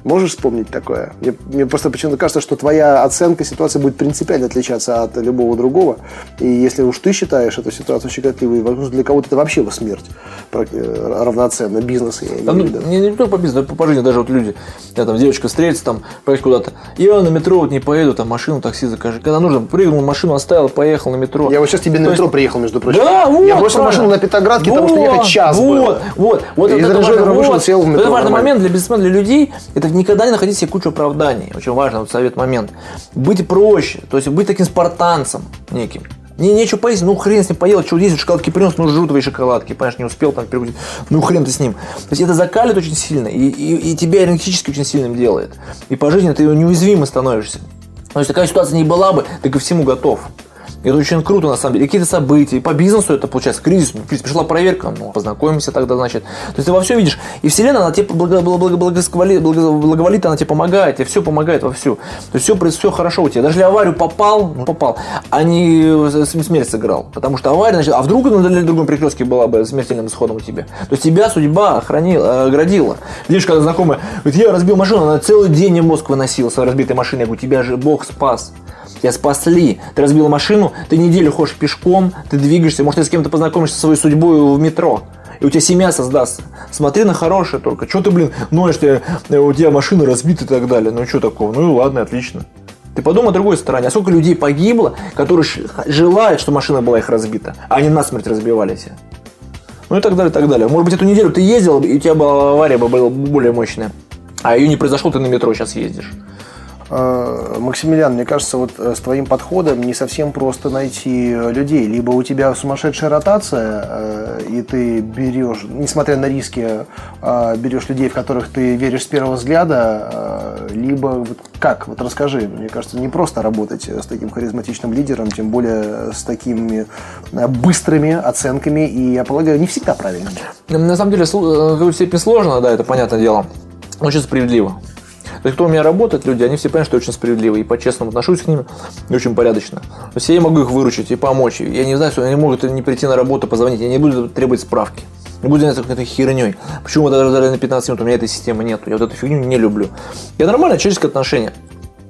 Можешь вспомнить такое? Мне, мне просто почему-то кажется, что твоя оценка ситуации будет принципиально отличаться от любого другого. И если уж ты считаешь эту ситуацию щекотливой, возможно, для кого-то это вообще смерть равноценно. Бизнес, я имею в виду. Не, не только по бизнесу, по, по жизни даже вот люди. Я там девочка встретится, там, поехать куда-то. Я на метро вот не поеду, там машину, такси закажи. Когда нужно, прыгнул, машину оставил, поехал на метро. Я вот сейчас тебе на метро есть... приехал, между прочим. Да, вот, я бросил машину на Петроградке, вот, потому что ехать час вот, было. Вот, вот, и вот, это важный, вот, сел в метро, это важный момент для бизнесмена, для людей. Это никогда не находить себе кучу оправданий. Очень важный вот совет момент. Быть проще, то есть быть таким спартанцем неким. Не, нечего поесть, ну хрен с ним поел, что здесь шоколадки принес, ну жру твои шоколадки, понимаешь, не успел там перекусить, ну хрен ты с ним. То есть это закалит очень сильно и, и, и тебя энергетически очень сильным делает. И по жизни ты неуязвимым становишься. То есть такая ситуация не была бы, ты ко всему готов. Это очень круто, на самом деле. И какие-то события, и по бизнесу это получается, кризис, кризис, пришла проверка, ну, познакомимся тогда, значит. То есть ты во все видишь. И вселенная, она тебе благоволит, благоволит, она тебе помогает, тебе все помогает во всю. То есть все, все хорошо у тебя. Даже если аварию попал, ну, попал, а не смерть сыграл. Потому что авария, значит, а вдруг на другом перекрестке была бы смертельным исходом у тебя. То есть тебя судьба хранила, оградила. Видишь, когда знакомая говорит, я разбил машину, она целый день мозг выносила своей разбитой машиной. Я говорю, тебя же Бог спас. Тебя спасли. Ты разбил машину, ты неделю ходишь пешком, ты двигаешься, может, ты с кем-то познакомишься со своей судьбой в метро, и у тебя семья создастся. Смотри на хорошее только. Чего ты, блин, ноешь, у тебя машина разбита и так далее. Ну, что такого? Ну, ладно, отлично. Ты подумай о другой стороне. А сколько людей погибло, которые желают, что машина была их разбита, а они насмерть разбивались. Ну, и так далее, и так далее. Может быть, эту неделю ты ездил, и у тебя была авария была более мощная, а ее не произошло, ты на метро сейчас ездишь. Максимилиан, мне кажется, вот с твоим подходом не совсем просто найти людей. Либо у тебя сумасшедшая ротация, и ты берешь, несмотря на риски, берешь людей, в которых ты веришь с первого взгляда, либо как? Вот расскажи. Мне кажется, не просто работать с таким харизматичным лидером, тем более с такими быстрыми оценками, и, я полагаю, не всегда правильно. На самом деле, в какой-то степени сложно, да, это понятное дело, но очень справедливо. То есть, кто у меня работает, люди, они все понимают, что я очень справедливый, и по-честному отношусь к ним, и очень порядочно. То есть, я могу их выручить и помочь. Я не знаю, что они могут не прийти на работу, позвонить, я не буду требовать справки. Не буду заниматься какой-то херней. Почему даже на пятнадцать минут у меня этой системы нет? Я вот эту фигню не люблю. Я нормально, человеческое отношение.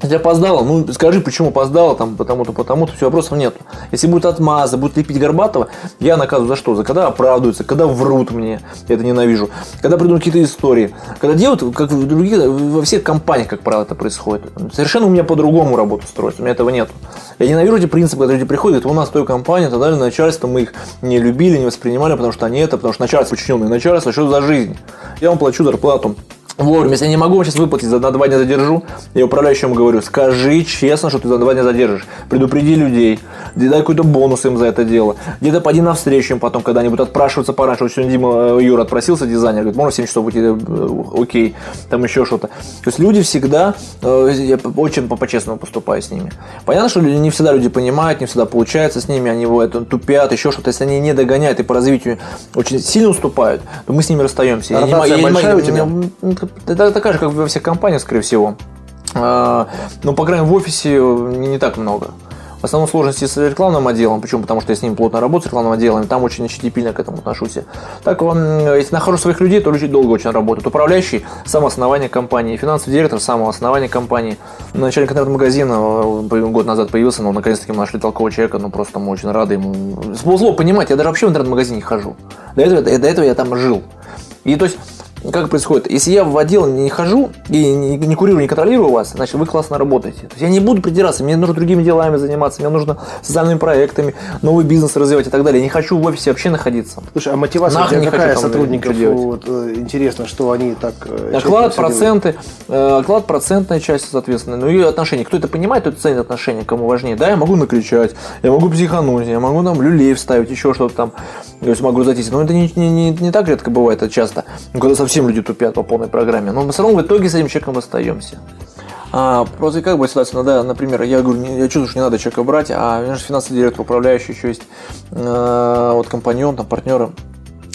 Если опоздала, ну скажи, почему опоздала, там, потому-то, потому-то, все, вопросов нет. Если будет отмаза, будет лепить Горбатова, я наказываю за что? За когда оправдываются, когда врут мне, я это ненавижу, когда придумывают какие-то истории, когда делают, как в других, во всех компаниях, как правило, это происходит. Совершенно у меня по-другому работу строится, у меня этого нет. Я ненавижу эти принципы, когда люди приходят, говорят, у нас той компания, тогда начальство, мы их не любили, не воспринимали, потому что они это, потому что начальство, подчиненное начальство, что за жизнь? Я вам плачу зарплату. Вовремя, если я не могу сейчас выплатить, за два дня задержу, я управляющему говорю, скажи честно, что ты за два дня задержишь, предупреди людей, дай какой-то бонус им за это дело, где-то пойди навстречу им потом, когда они будут отпрашиваться пораньше. Вот сегодня Дима Юра отпросился, дизайнер, говорит, можно в семь часов выйти, окей, там еще что-то. То есть люди всегда, я очень по-честному поступаю с ними. Понятно, что не всегда люди понимают, не всегда получается с ними, они вот, тупят, еще что-то, если они не догоняют и по развитию очень сильно уступают, то мы с ними расстаемся. А ротация большая у тебя? Это такая же, как во всех компаниях, скорее всего. Но, по крайней мере, в офисе не так много. В основном сложности с рекламным отделом, почему? Потому что я с ним плотно работаю, с рекламным отделом, там очень щепетильно к этому отношусь. Так, если нахожу своих людей, то люди долго очень работают. Управляющий – само основание компании, финансовый директор – само основание компании. Начальник интернет-магазина год назад появился, но ну, наконец-таки мы нашли толкового человека, ну просто мы очень рады ему. Зло понимать, я даже вообще в интернет-магазине не хожу. До этого, до этого я там жил. И то есть, как происходит, если я в отдел не хожу и не курирую, не контролирую вас, значит вы классно работаете. То есть я не буду придираться, мне нужно другими делами заниматься, мне нужно социальными проектами, новый бизнес развивать и так далее. Я не хочу в офисе вообще находиться. Слушай, а мотивация у тебя не какая сотрудников? Вот, интересно, что они так... Оклад, проценты, оклад, процентная часть, соответственно, ну и отношения. Кто это понимает, тот ценит отношения, кому важнее. Да, я могу накричать, я могу психануть, я могу там люлей вставить, еще что-то там, то есть могу затеять. Но это не, не, не, не так редко бывает, это часто, когда совсем люди тупят по полной программе, но мы все равно в итоге с этим человеком остаемся. А, просто как бы ситуация, да, например, я говорю, я чувствую, что не надо человека брать, а у меня же финансовый директор, управляющий еще есть, э, вот компаньон, там партнеры,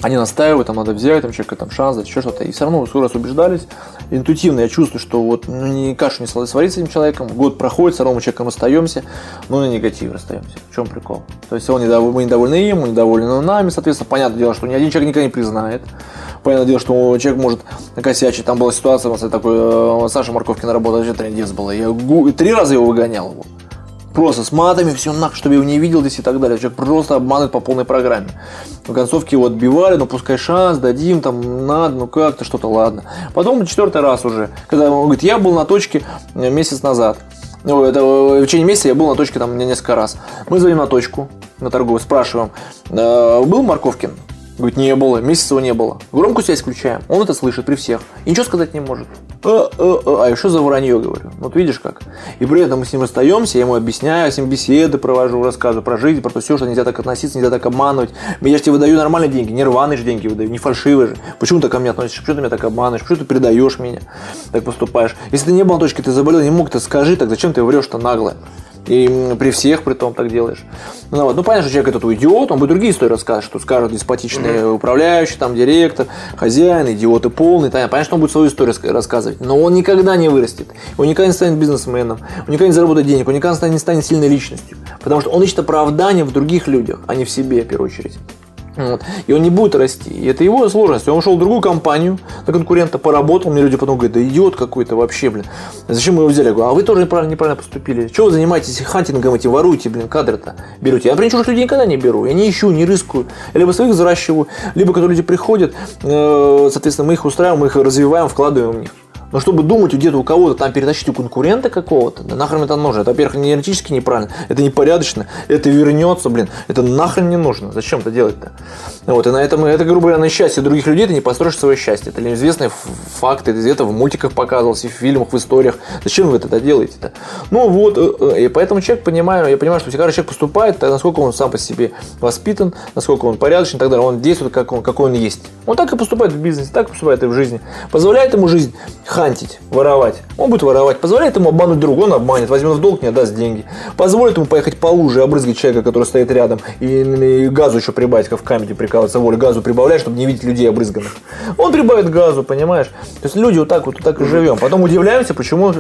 они настаивают, там надо взять, там человека там шанс, еще что-то, и все равно скоро раз убеждались, интуитивно я чувствую, что вот ну, ни кашу не сварить с этим человеком, год проходит, все равно мы человеком остаемся, но на негативе остаемся. В чем прикол? То есть он недоволен, мы недовольны им, он недоволен нами, соответственно, понятное дело, что ни один человек никогда не признает. Понятное дело, что человек может накосячить. Там была ситуация, у нас такой Саша Морковкин работал, вообще трендец был. Я три раза его выгонял. Его. Просто с матами, все нахуй, чтобы его не видел здесь и так далее. Человек просто обманывает по полной программе. В концовке его отбивали, ну пускай шанс, дадим, там надо, ну как-то, что-то, ладно. Потом четвертый раз уже, когда он говорит, я был на точке месяц назад. Ну, это, в течение месяца я был на точке там несколько раз. Мы звоним на точку, на торговую, спрашиваем, был Морковкин? Говорит, не было, месяца его не было. Громкую связь включаем, он это слышит при всех. И ничего сказать не может. А, а, а, а еще за вранье, говорю. Вот видишь как. И при этом мы с ним расстаемся, я ему объясняю, с ним беседы провожу, рассказываю про жизнь, про то все, что нельзя так относиться, нельзя так обманывать. Я же тебе выдаю нормальные деньги, не рваные же деньги выдаю, не фальшивые же. Почему ты ко мне относишься, почему ты меня так обманываешь, почему ты предаешь меня, так поступаешь. Если ты не был на точке, ты заболел, не мог, ты скажи, так зачем ты врешь-то нагло? И при всех при том так делаешь. Ну, вот. Ну понятно, что человек этот уйдет, он будет другие истории рассказывать, что скажут деспотичные mm-hmm. управляющие, там, директор, хозяин, идиоты полные. Понятно, что он будет свою историю рассказывать, но он никогда не вырастет, он никогда не станет бизнесменом, он никогда не заработает денег, он никогда не станет сильной личностью, потому что он ищет оправдание в других людях, а не в себе в первую очередь. Вот. И он не будет расти. И это его сложность. Он ушел в другую компанию, на конкурента поработал. Мне люди потом говорят, да идиот какой-то вообще, блин. Зачем мы его взяли? Я говорю, а вы тоже неправильно, неправильно поступили. Чего вы занимаетесь хантингом эти, воруете, блин, кадры-то берете? Я при чужих людей никогда не беру. Я не ищу, не рискую. Я либо своих взращиваю, либо когда люди приходят, соответственно, мы их устраиваем, мы их развиваем, вкладываем в них. Но чтобы думать где-то у кого-то, там перетащить у конкурента какого-то, да нахрен это нужно. Это, во-первых, не юридически неправильно, это непорядочно, это вернется, блин, это нахрен не нужно. Зачем это делать-то? Вот, и на этом, это, грубо говоря, на счастье других людей ты не построишь свое счастье. Это известные факты, это где-то в мультиках показывалось, и в фильмах, в историях. Зачем вы это делаете-то? Ну вот, и поэтому человек, понимаю, я понимаю, что когда человек поступает, насколько он сам по себе воспитан, насколько он порядочен и так далее, он действует, как он, какой он есть. Он так и поступает в бизнесе, так и поступает и в жизни. Позволяет ему жизнь хантить, воровать. Он будет воровать. Позволяет ему обмануть друга, он обманет. Возьмет в долг, не отдаст деньги. Позволит ему поехать по луже, обрызгать человека, который стоит рядом. И, и газу еще прибавить, как в камеди прикалывается. Волю газу прибавляет, чтобы не видеть людей обрызганных. Он прибавит газу, понимаешь? То есть люди вот так вот, вот так и живем. Потом удивляемся, почему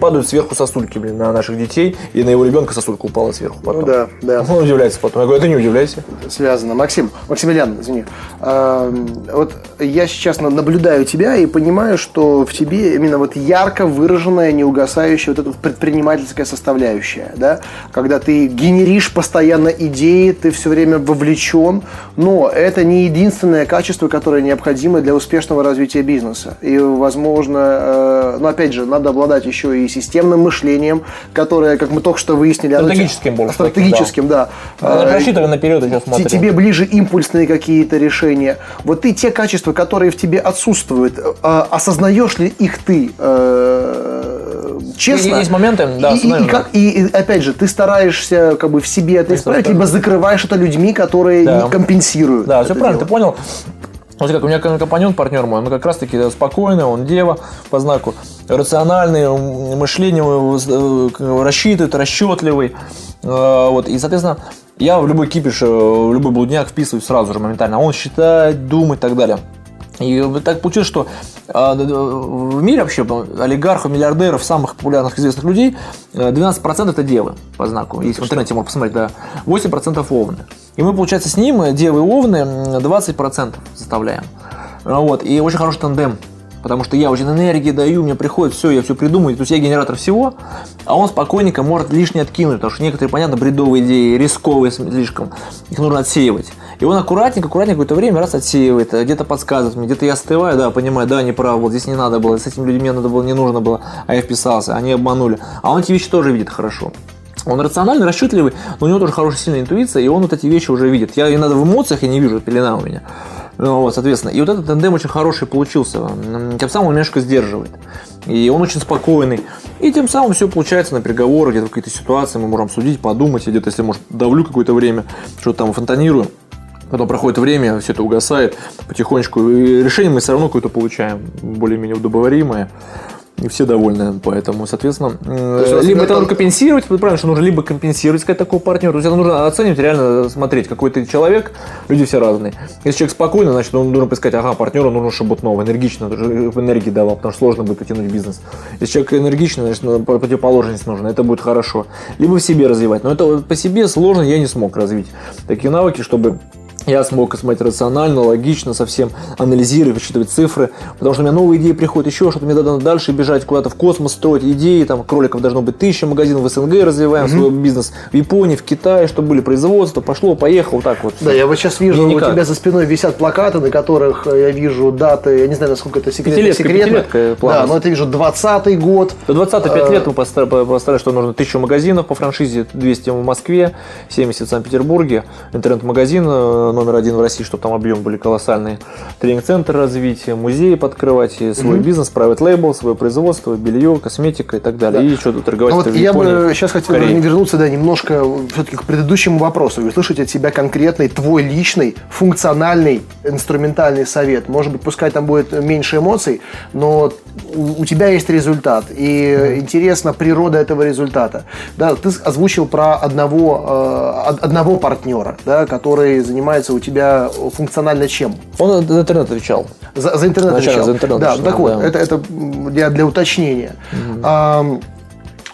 падают сверху сосульки, блин, на наших детей. И на его ребенка сосулька упала сверху потом. Ну да, да. Он удивляется потом. Я говорю, а ты не удивляйся. Связано. Максим, Максимилиан, извини. А, вот я сейчас наблюдаю тебя и понимаю, что в тебе именно вот ярко выраженная, неугасающая вот эта вот предпринимательская составляющая, да, когда ты генеришь постоянно идеи, ты все время вовлечен, но это не единственное качество, которое необходимо для успешного развития бизнеса. И, возможно, э, но опять же, надо обладать еще и системным мышлением, которое, как мы только что выяснили, стратегическим, оно, больше стратегическим, да. да. Рассчитывай на период, сейчас смотрю. Тебе ближе импульсные какие-то решения. Вот ты те качества, которые в тебе отсутствуют, э, осознаешь ли их ты э, честно. Есть моменты, да, и, и, как, и опять же, ты стараешься как бы в себе это исправить, либо закрываешь это людьми, которые да. не компенсируют. Да, все правильно, дело. Ты понял. Вот как у меня компаньон, партнер мой, он как раз таки спокойный, он дева по знаку, рациональный, мышление рассчитывает, расчетливый. Вот, и, соответственно, я в любой кипиш, в любой блудняк вписываюсь сразу же моментально. Он считает, думает и так далее. И так получилось, что в мире вообще олигархов, миллиардеров, самых популярных известных людей двенадцать процентов это девы по знаку. Если в интернете можно посмотреть, да, восемь процентов овны. И мы, получается, с ним, девы и овны, двадцать процентов составляем. Вот. И очень хороший тандем. Потому что я очень энергии даю, мне приходит все, я все придумаю, то есть я генератор всего, а он спокойненько может лишнее откинуть, потому что некоторые, понятно, бредовые идеи, рисковые слишком, их нужно отсеивать. И он аккуратненько, аккуратненько какое-то время раз отсеивает, где-то подсказывает мне, где-то я остываю, да, понимаю, да, не прав, вот здесь не надо было, с этими людьми надо было, не нужно было, а я вписался, они обманули. А он эти вещи тоже видит хорошо. Он рациональный, расчетливый, но у него тоже хорошая сильная интуиция, и он вот эти вещи уже видит. Я иногда в эмоциях и не вижу, пелена у меня. Ну, вот, соответственно, и вот этот тандем очень хороший получился, тем самым он немножко сдерживает, и он очень спокойный, и тем самым все получается на переговорах, где-то в какие-то ситуации мы можем судить, подумать, где-то, если, может, давлю какое-то время, что-то там фонтанирую, потом проходит время, все это угасает потихонечку, и решение мы все равно какое-то получаем, более-менее удобоваримое. И все довольны, поэтому, соответственно, есть, либо это надо компенсировать, правильно, что нужно либо компенсировать, сказать, такого партнера, то есть это нужно оценивать, реально смотреть, какой ты человек, люди все разные. Если человек спокойный, значит, он должен поискать, ага, партнеру нужно шебутного, энергично, энергии давал, потому что сложно будет потянуть бизнес. Если человек энергичный, значит, противоположность нужна, это будет хорошо. Либо в себе развивать, но это по себе сложно, я не смог развить такие навыки, чтобы... Я смог смотреть рационально, логично, совсем анализировать, высчитывать цифры, потому что у меня новые идеи приходят, еще что-то, мне надо дальше бежать, куда-то в космос строить идеи, там кроликов должно быть тысяча, магазинов в СНГ развиваем, mm-hmm. свой бизнес в Японии, в Китае, чтобы были производства, пошло, поехало, так вот. Да, я вот сейчас вижу, и у никак. тебя за спиной висят плакаты, на которых я вижу даты, я не знаю, насколько это секретно, секретно, да, но это вижу двадцатый год. До двадцатого пять лет мы постарались, что нужно тысячу магазинов по франшизе, двести в Москве, семьдесят в Санкт-Петербурге, интернет-магазин номер один в России, чтобы там объем были колоссальные. Тренинг-центр развития, музеи подкрывать, свой mm-hmm. бизнес, private label, свое производство, белье, косметика и так далее. Да. И что-то торговать вот в Японии. Я бы сейчас хотел вернуться да, немножко все-таки к предыдущему вопросу. Услышать от себя конкретный, твой личный, функциональный, инструментальный совет. Может быть, пускай там будет меньше эмоций, но у тебя есть результат. И mm-hmm. интересна природа этого результата. Да, ты озвучил про одного, одного партнера, да, который занимается у тебя функционально чем? Он за интернет отвечал. За, за интернет Вначале отвечал. За интернет да, отвечал, так да. вот, это, это для, для уточнения. Mm-hmm. А,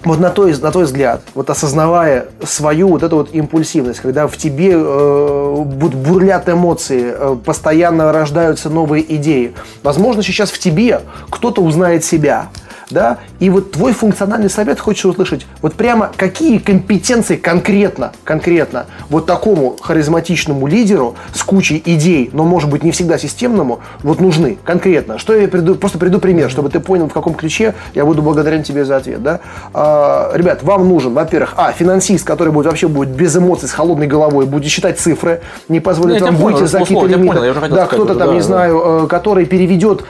вот на той, на той взгляд, вот осознавая свою вот эту вот импульсивность, когда в тебе э, бурлят эмоции, э, постоянно рождаются новые идеи, возможно, сейчас в тебе кто-то узнает себя. Да? И вот твой функциональный совет хочешь услышать, вот прямо какие компетенции конкретно, конкретно вот такому харизматичному лидеру с кучей идей, но может быть не всегда системному, вот нужны конкретно. Что я приду, просто приду пример, чтобы ты понял, в каком ключе я буду благодарен тебе за ответ. Да? А, ребят, вам нужен, во-первых, а, финансист, который будет вообще будет без эмоций, с холодной головой, будет считать цифры, не позволит вам выйти за какие-то лимиты. Да, кто-то там, да, не да. знаю, который переведет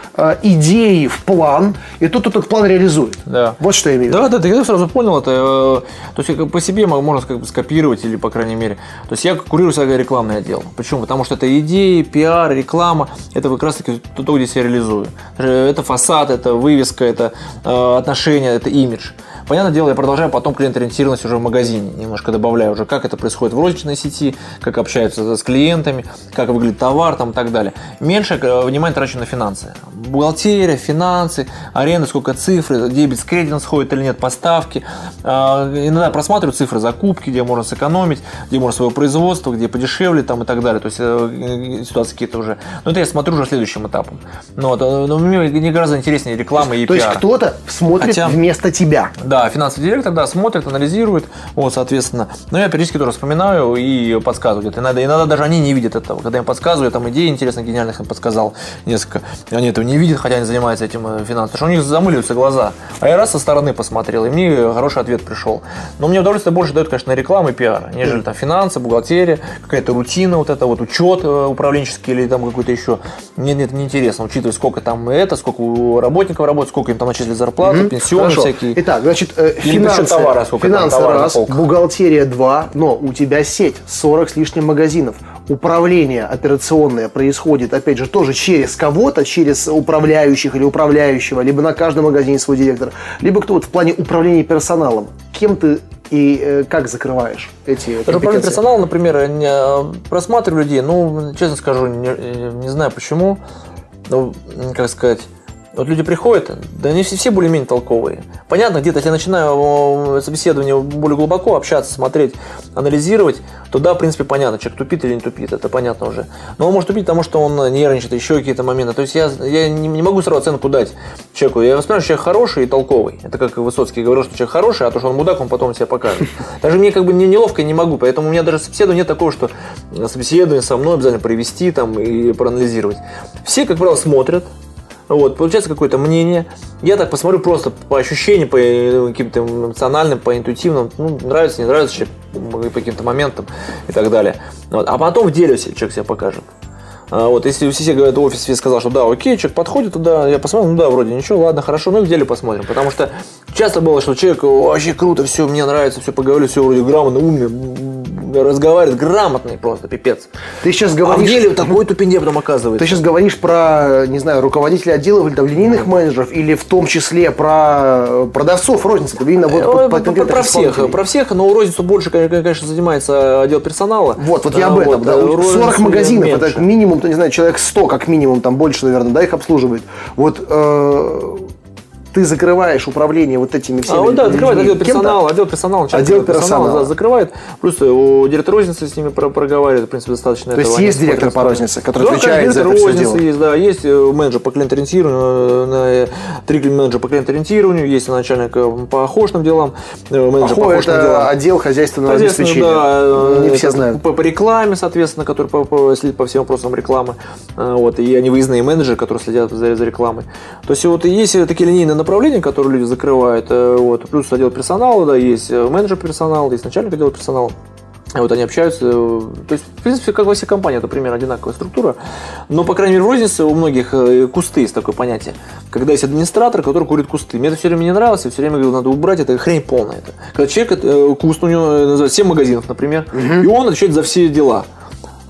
идеи в план, и тот, кто этот план реализует. Да. Вот что я имею в виду. Да, да, да, я сразу понял это. То есть по себе можно как бы скопировать или, по крайней мере. То есть я курирую всякое рекламное отдел. Почему? Потому что это идеи, пиар, реклама. Это как раз таки то, где себя реализую. Это фасад, это вывеска, это отношения, это имидж. Понятное дело, я продолжаю потом клиент-ориентированность уже в магазине. Немножко добавляю уже, как это происходит в розничной сети, как общаются с клиентами, как выглядит товар там, и так далее. Меньше внимания трачу на финансы. Бухгалтерия, финансы, аренда, сколько цифры, дебет с кредитом сходит или нет, поставки. Иногда просматриваю цифры закупки, где можно сэкономить, где можно свое производство, где подешевле там, и так далее. То есть ситуации какие-то уже. Но это я смотрю уже следующим этапом. Но, но мне гораздо интереснее реклама и пиар. То есть кто-то смотрит Хотя... вместо тебя. Да. Да, финансовый директор, да, смотрит, анализирует, вот, соответственно. Но я периодически тоже вспоминаю и подсказываю. Иногда, иногда даже они не видят этого. Когда я им подсказываю, там идеи интересных, гениальных им подсказал несколько. Они этого не видят, хотя они занимаются этим финансом. Потому что у них замыливаются глаза. А я раз со стороны посмотрел, и мне хороший ответ пришел. Но мне удовольствие больше дает, конечно, реклама и пиар, нежели там финансы, бухгалтерия, какая-то рутина, вот это вот учет управленческий или там какой-то еще. Мне это неинтересно, учитывая, сколько там это, сколько у работников работает, сколько им там начислили зарплату, mm-hmm. пенсионные Хорошо. всякие. Итак, значит, финансы, товара, финансы там, раз, бухгалтерия два, но у тебя сеть сорок с лишним магазинов. Управление операционное происходит, опять же, тоже через кого-то, через управляющих или управляющего, либо на каждом магазине свой директор, либо кто-то в плане управления персоналом. Кем ты и э, как закрываешь эти компетенции? Управление персоналом, например, просматриваю людей, ну, честно скажу, не, не знаю почему. ну, как сказать, вот люди приходят, да они все, все более-менее толковые. Понятно, где-то, если я начинаю собеседование более глубоко общаться, смотреть, анализировать, то да, в принципе, понятно, человек тупит или не тупит, это понятно уже. Но он может тупить, потому что он нервничает, еще какие-то моменты. То есть я, я не, не могу сразу оценку дать человеку. Я воспринимаю, что человек хороший и толковый. Это как Высоцкий говорил, что человек хороший, а то, что он мудак, он потом себя покажет. Даже мне как бы неловко, не могу, поэтому у меня даже собеседование нет такого, что собеседование со мной обязательно привести там, и проанализировать. Все, как правило, смотрят. Вот, получается какое-то мнение. Я так посмотрю просто по ощущениям, по каким-то эмоциональным, по интуитивным. Ну, нравится, не нравится человек, по каким-то моментам и так далее. Вот. А потом в деле человек себя покажет. А вот, если все говорят, офис я сказал, что да, окей, человек подходит туда, я посмотрел, ну да, вроде ничего, ладно, хорошо, ну и в деле посмотрим. Потому что часто было, что человек вообще круто, все, мне нравится, все поговорили, все вроде грамотно, умный, разговаривает грамотный просто, пипец. Ты сейчас говоришь... А в деле такой тупенье потом оказывается. Ты сейчас говоришь про, не знаю, руководителей отделов или там линейных менеджеров, или в том числе про продавцов, розницы. Про всех, про всех, но розницу больше, конечно, занимается отдел персонала. Вот, вот я об этом, да, сорок магазинов, это минимум. То, не знаю, человек сто как минимум, там больше, наверное, да, их обслуживает. Вот э, ты закрываешь управление вот этими всеми. А вот да, открывает отдел персонала, отдел персонала, отдел персонала да, закрывает. Плюс директор розницы с ними проговаривает, в принципе, достаточно. То этого. Есть есть директор по рознице, который да, отвечает за это все дело. Есть, да, есть менеджер по клиент-ориентированию, три менеджера по клиент-ориентированию, есть начальник по охошным делам, менеджер по охошным делам. Это отдел хозяйственного обеспечения. Да, не все знают. По, по рекламе, соответственно, который по, по, следит по всем вопросам рекламы. Вот, и они выездные менеджеры, которые следят за, за рекламой. То есть вот есть такие линейные направления, которые люди закрывают. Вот, плюс отдел персонала, да, есть менеджер персонала, есть начальник отдела персонала. Вот они общаются. То есть, в принципе, как во всех компаниях, это примерно одинаковая структура. Но, по крайней мере, в рознице у многих кусты есть такое понятие. Когда есть администратор, который курит кусты. Мне это все время не нравилось, я все время говорил, надо убрать, это хрень полная. Это. Когда человек, куст у него называется семь магазинов, например, угу. И он отвечает за все дела.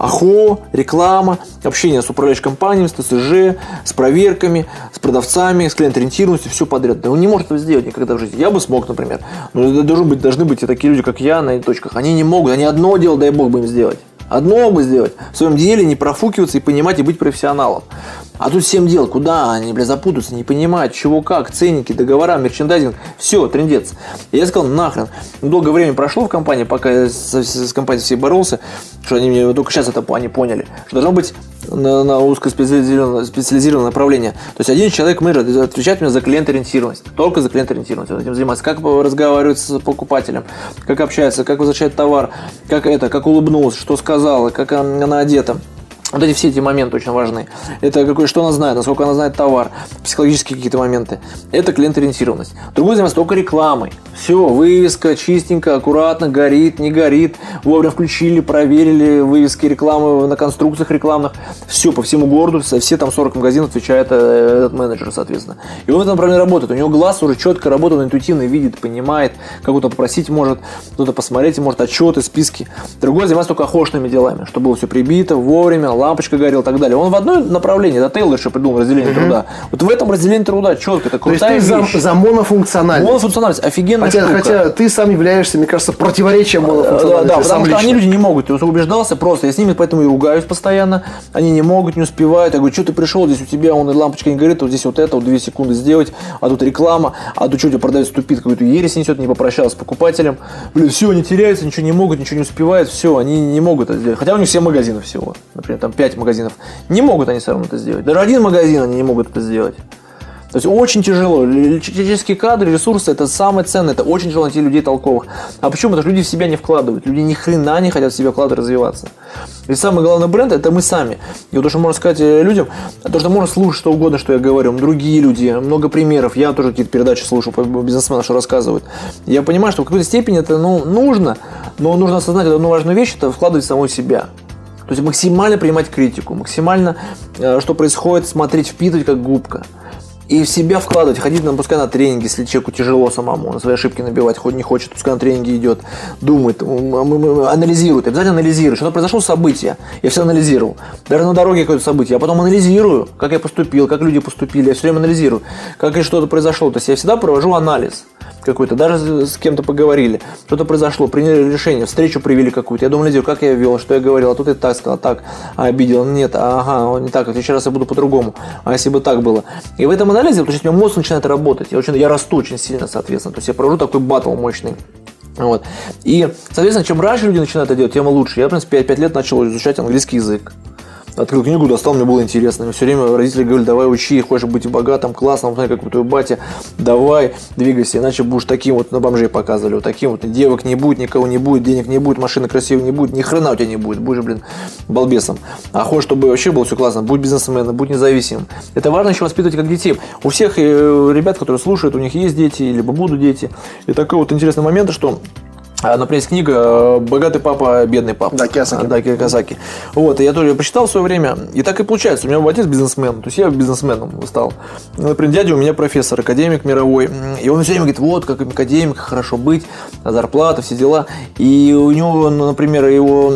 АХО, реклама, общение с управляющей компанией, с ТСЖ, с проверками, с продавцами, с клиент-ориентированностью, все подряд. Да он не может этого сделать никогда в жизни. Я бы смог, например. Но должны быть, должны быть и такие люди, как я, на этих точках. Они не могут, они одно дело, дай бог бы им сделать. Одно бы сделать. В своем деле не профукиваться и понимать, и быть профессионалом. А тут всем дел, куда они, бля, запутаются, не понимают, чего как, ценники, договора, мерчендайзинг, все, трындец. И я сказал, нахрен. Долгое время прошло в компании, пока я с, с компанией всей боролся, что они мне только сейчас это они поняли, что должно быть на, на узкоспециализированное специализированное направление. То есть один человек-менеджер отвечает мне за клиент-ориентированность, только за клиент-ориентированность. Он этим занимается, как разговаривает с покупателем, как общается, как возвращает товар, как это, как улыбнулся, что сказала, как она одета. Вот эти все эти моменты очень важны. Это какое, что она знает, насколько она знает товар, психологические какие-то моменты. Это клиент-ориентированность. Другой занимается только рекламой. Все, вывеска чистенько, аккуратно, горит, не горит. Вовремя включили, проверили вывески рекламы на конструкциях рекламных. Все, по всему городу, все там сорок магазинов отвечает этот менеджер, соответственно. И он в этом направлении работает. У него глаз уже четко работает, он интуитивно видит, понимает. Кого-то попросить может, кто-то посмотреть, может отчеты, списки. Другой занимается только охошными делами, чтобы было все прибито, вовремя, лампочка горела и так далее. Он в одно направление, да, Тейлор еще придумал разделение mm-hmm. труда. Вот в этом разделении труда четко. Это крутая То есть ты вещь. За, за монофункциональность. Монофункциональность, офигенная хотя, штука. Хотя ты сам являешься, мне кажется, противоречием монофункциональности. Да, да, потому лично. Что они люди не могут. Я убеждался просто, я с ними поэтому и ругаюсь постоянно. Они не могут, не успевают. Я говорю, что ты пришел, здесь у тебя он, лампочка не горит, вот здесь вот это, вот две секунды сделать, а тут реклама, а тут что у тебя продавец тупит, какую-то ересь несет, не попрощался с покупателем. Блин, все, они теряются, ничего не могут, ничего не успевают, все, они не могут это сделать. Хотя у них все магазины всего, например, там пять магазинов, не могут они все равно это сделать. Даже один магазин они не могут это сделать. То есть очень тяжело. Человеческие кадры, ресурсы, это самое ценное. Это очень тяжело найти людей толковых. А почему? Потому что люди в себя не вкладывают. Люди ни хрена не хотят в себя вкладывать, развиваться. И самый главный бренд – это мы сами. И вот то, что можно сказать людям, то, что можно слушать что угодно, что я говорю. Другие люди, много примеров. Я тоже какие-то передачи слушаю по бизнесменам, что рассказывают. Я понимаю, что в какой-то степени это ну, нужно, но нужно осознать одну важную вещь – это вкладывать в самого себя. То есть максимально принимать критику, максимально, что происходит, смотреть, впитывать как губка. И в себя вкладывать, ходить, ну, пускай на тренинги, если человеку тяжело самому, на свои ошибки набивать, хоть не хочет, пускай на тренинги идет, думает, анализирует, обязательно анализируешь. Что произошло событие, я все анализировал, даже на дороге какое-то событие, я потом анализирую, как я поступил, как люди поступили, я все время анализирую, как и что-то произошло, то есть я всегда провожу анализ. какой-то, даже с кем-то поговорили, что-то произошло, приняли решение, встречу привели какую-то. Я думаю, как я вел, что я говорил, а тут я так сказал, так, а обидел, нет, ага, не так, в следующий раз я буду по-другому, а если бы так было. И в этом анализе, то есть у меня мозг начинает работать, я, очень, я расту очень сильно, соответственно, то есть я провожу такой баттл мощный. Вот. И, соответственно, чем раньше люди начинают это делать, тем лучше. Я, в принципе, пять лет начал изучать английский язык. Открыл книгу, достал, мне было интересно. Мне все время родители говорили, давай учи, хочешь быть богатым, классным, смотри, как у твоего батя, давай, двигайся, иначе будешь таким вот, на бомжей показывали, вот таким вот, девок не будет, никого не будет, денег не будет, машины красивой не будет, ни хрена у тебя не будет, будешь, блин, балбесом. А хочешь, чтобы вообще было все классно, будь бизнесменом, будь независимым. Это важно еще воспитывать как детей. У всех ребят, которые слушают, у них есть дети, либо будут дети. И такой вот интересный момент, что... Например, есть книга «Богатый папа, бедный папа». Да, Кийосаки. Да, Кийосаки. Вот, и я тоже почитал в свое время, и так и получается. У меня отец бизнесмен, то есть я бизнесменом стал. Например, дядя у меня профессор, академик мировой, и он все время говорит, вот, как академик, хорошо быть, зарплата, все дела. И у него, например, его,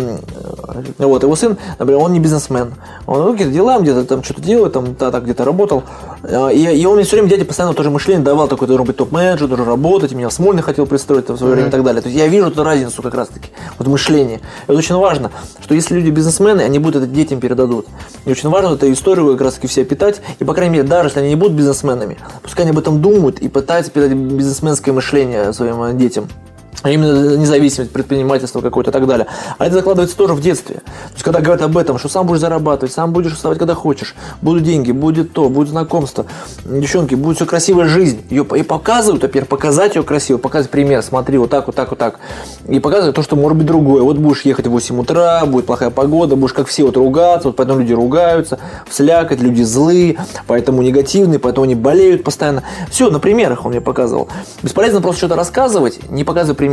вот, его сын, например, он не бизнесмен. Он какие-то дела, где-то там что-то делает, там так где-то работал. И, и он мне все время, дядя, постоянно тоже мышление давал, такой, должен быть топ-менеджер, должен работать, меня в Смольный хотел пристроить там, в свое mm-hmm. время и так далее. То есть я вижу эту разницу как раз-таки, вот мышление. Это очень важно, что если люди бизнесмены, они будут это детям передадут. И очень важно эту историю как раз-таки все питать, и, по крайней мере, даже если они не будут бизнесменами, пускай они об этом думают и пытаются передать бизнесменское мышление своим детям. А именно независимость, предпринимательство какое-то и так далее. А это закладывается тоже в детстве. То есть, когда говорят об этом, что сам будешь зарабатывать, сам будешь вставать, когда хочешь, будут деньги, будет то, будет знакомство, девчонки, будет все красивая жизнь. Ее и показывают, во-первых, показать ее красиво, показывать пример, смотри, вот так, вот так, вот так. И показывают то, что может быть другое. Вот будешь ехать в восемь утра, будет плохая погода, будешь как все вот ругаться, вот поэтому люди ругаются, вслякать, люди злые, поэтому негативные, поэтому они болеют постоянно. Все, на примерах он мне показывал. Бесполезно просто что-то рассказывать, не показывая пример.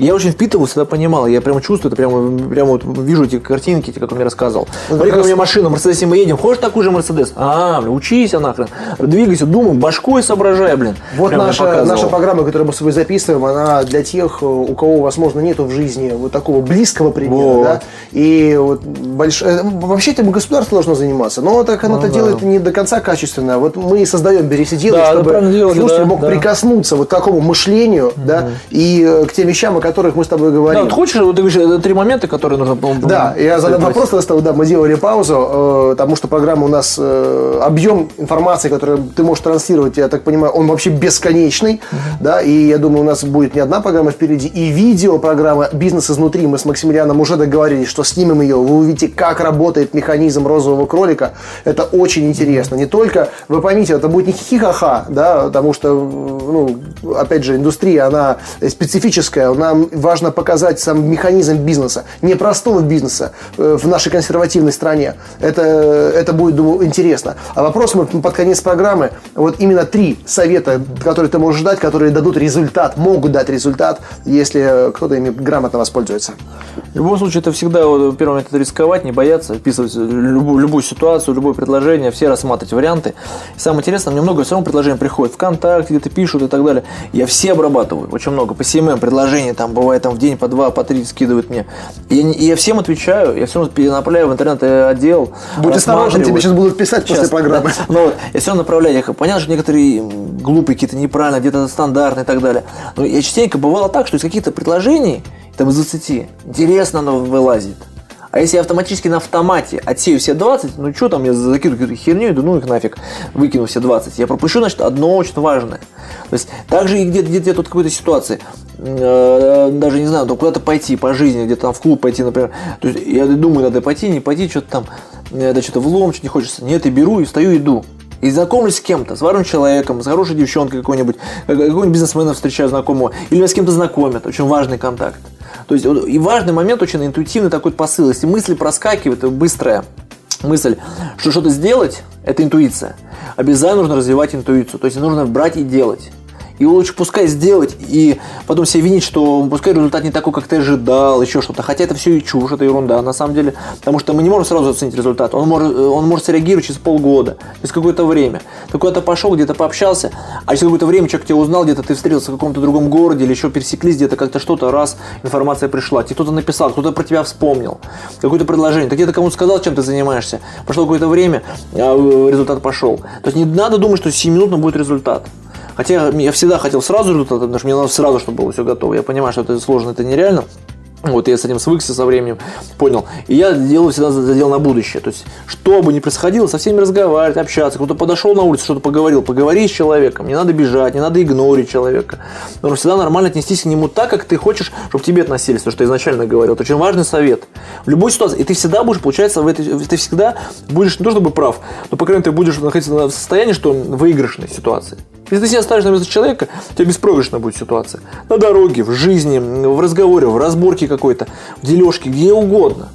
Я очень впитывал, всегда понимал, я прям чувствую, это прямо, прямо вот вижу эти картинки, как он мне рассказывал. Смотри, как у меня машина, Мерседес, мы едем, хочешь такую же Мерседес? А, блин, учись, а нахрен, двигайся, думай, башкой соображай, блин. Вот наша, наша программа, которую мы с собой записываем, она для тех, у кого, возможно, нету в жизни вот такого близкого примера, вот. Да, и вот больш... вообще этим государство должно заниматься, но так оно-то ну, да. делает не до конца качественно. Вот мы создаем «Берись и делай», да, чтобы слушатель да, мог да. прикоснуться вот к такому мышлению, mm-hmm. да, и к тем вещам, о которых мы с тобой говорим. Да, вот хочешь, вот ты говоришь, три момента, которые нужно... Да, я задам вопрос, да, мы делали паузу, потому что программа у нас, объем информации, который ты можешь транслировать, я так понимаю, он вообще бесконечный, uh-huh. да, и я думаю, у нас будет не одна программа впереди, и видеопрограмма «Бизнес изнутри», мы с Максимилианом уже договорились, что снимем ее, вы увидите, как работает механизм розового кролика, это очень интересно, uh-huh. не только, вы поймите, это будет не хихихаха, да, потому что, ну, опять же, индустрия, она специфическая, она нам важно показать сам механизм бизнеса, непростого бизнеса в нашей консервативной стране. Это, это будет, думаю, интересно. А вопрос мы под конец программы. Вот именно три совета, которые ты можешь дать, которые дадут результат, могут дать результат, если кто-то ими грамотно воспользуется. В любом случае, это всегда, в первом момент, это рисковать, не бояться, вписывать любую, любую ситуацию, любое предложение, все рассматривать варианты. И самое интересное, мне много всего предложений приходит. ВКонтакте, где-то пишут и так далее. Я все обрабатываю, очень много. По си эм эм предложений, там бывает там в день по два, по три скидывают мне. И я, я всем отвечаю, я все равно перенаправляю в интернет-отдел. Будь осторожен, тебе сейчас будут писать сейчас, после программы. Да, ну вот, я все равно направляю их. Понятно, что некоторые глупые, какие-то неправильные, где-то стандартные и так далее. Но я частенько бывало так, что из каких-то предложений, там из двадцати, интересно оно вылазит. А если я автоматически на автомате отсею все двадцать, ну что там, я закину какую-то херню, иду, ну их нафиг, выкину все двадцать. Я пропущу, значит, одно очень важное. То есть, также и где-то, где-то тут какой-то ситуации, э, даже не знаю, куда-то пойти по жизни, где-то там в клуб пойти, например. То есть, я думаю, надо пойти, не пойти, что-то там, это что-то влом, что-то не хочется. Нет, и беру, и встаю, иду. И знакомлюсь с кем-то, с важным человеком, с хорошей девчонкой какой-нибудь, какого-нибудь бизнесмена встречаю знакомого, или меня с кем-то знакомят, очень важный контакт. То есть и важный момент, очень интуитивный такой посыл, если мысль проскакивает, быстрая мысль, что что-то сделать, это интуиция. Обязательно нужно развивать интуицию, то есть нужно брать и делать. И лучше пускай сделать, и потом себя винить, что пускай результат не такой, как ты ожидал, еще что-то. Хотя это все и чушь, это ерунда, на самом деле. Потому что мы не можем сразу оценить результат. Он может, он может среагировать через полгода, через какое-то время. Ты куда-то пошел, где-то пообщался, а через какое-то время человек тебя узнал, где-то ты встретился в каком-то другом городе, или еще пересеклись где-то, как-то что-то, раз, информация пришла. Тебе кто-то написал, кто-то про тебя вспомнил, какое-то предложение. Ты где-то кому-то сказал, чем ты занимаешься. Прошло какое-то время, а результат пошел. То есть не надо думать, что семиминутно будет результат. Хотя я всегда хотел сразу результата, потому что мне надо сразу, чтобы было все готово. Я понимаю, что это сложно, это нереально. Вот я с этим свыкся со временем, понял. И я делаю всегда задел на будущее. То есть, что бы ни происходило, со всеми разговаривать, общаться. Кто-то подошел на улицу, что-то поговорил. Поговори с человеком, не надо бежать, не надо игнорить человека. Но всегда нормально отнестись к нему так, как ты хочешь, чтобы к тебе относились. То, что я изначально говорил, это очень важный совет. В любой ситуации, и ты всегда будешь, получается, в этой, ты всегда будешь не то чтобы прав, но, по крайней мере, ты будешь находиться в состоянии, что выигрышной ситуации. Если ты себя ставишь на место человека, у тебя беспроигрышная будет ситуация. На дороге, в жизни, в разговоре, в разборке какой-то, в дележке, где угодно.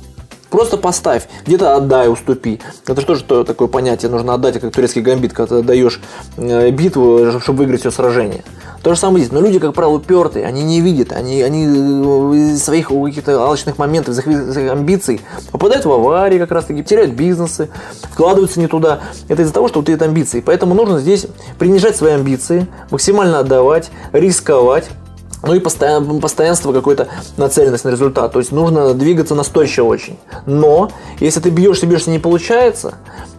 Просто поставь, где-то отдай, уступи. Это же тоже такое понятие, нужно отдать, как турецкий гамбит, когда ты отдаешь битву, чтобы выиграть все сражение. То же самое здесь. Но люди, как правило, упертые, они не видят, они, они своих каких-то алчных моментов, своих амбиций попадают в аварии как раз-таки, теряют бизнесы, вкладываются не туда. Это из-за того, что у тебя нет амбиций. Поэтому нужно здесь принижать свои амбиции, максимально отдавать, рисковать. Ну и постоянство, постоянство какой-то нацеленность на результат. То есть нужно двигаться настойчиво очень. Но если ты бьешься, бьешься, не получается,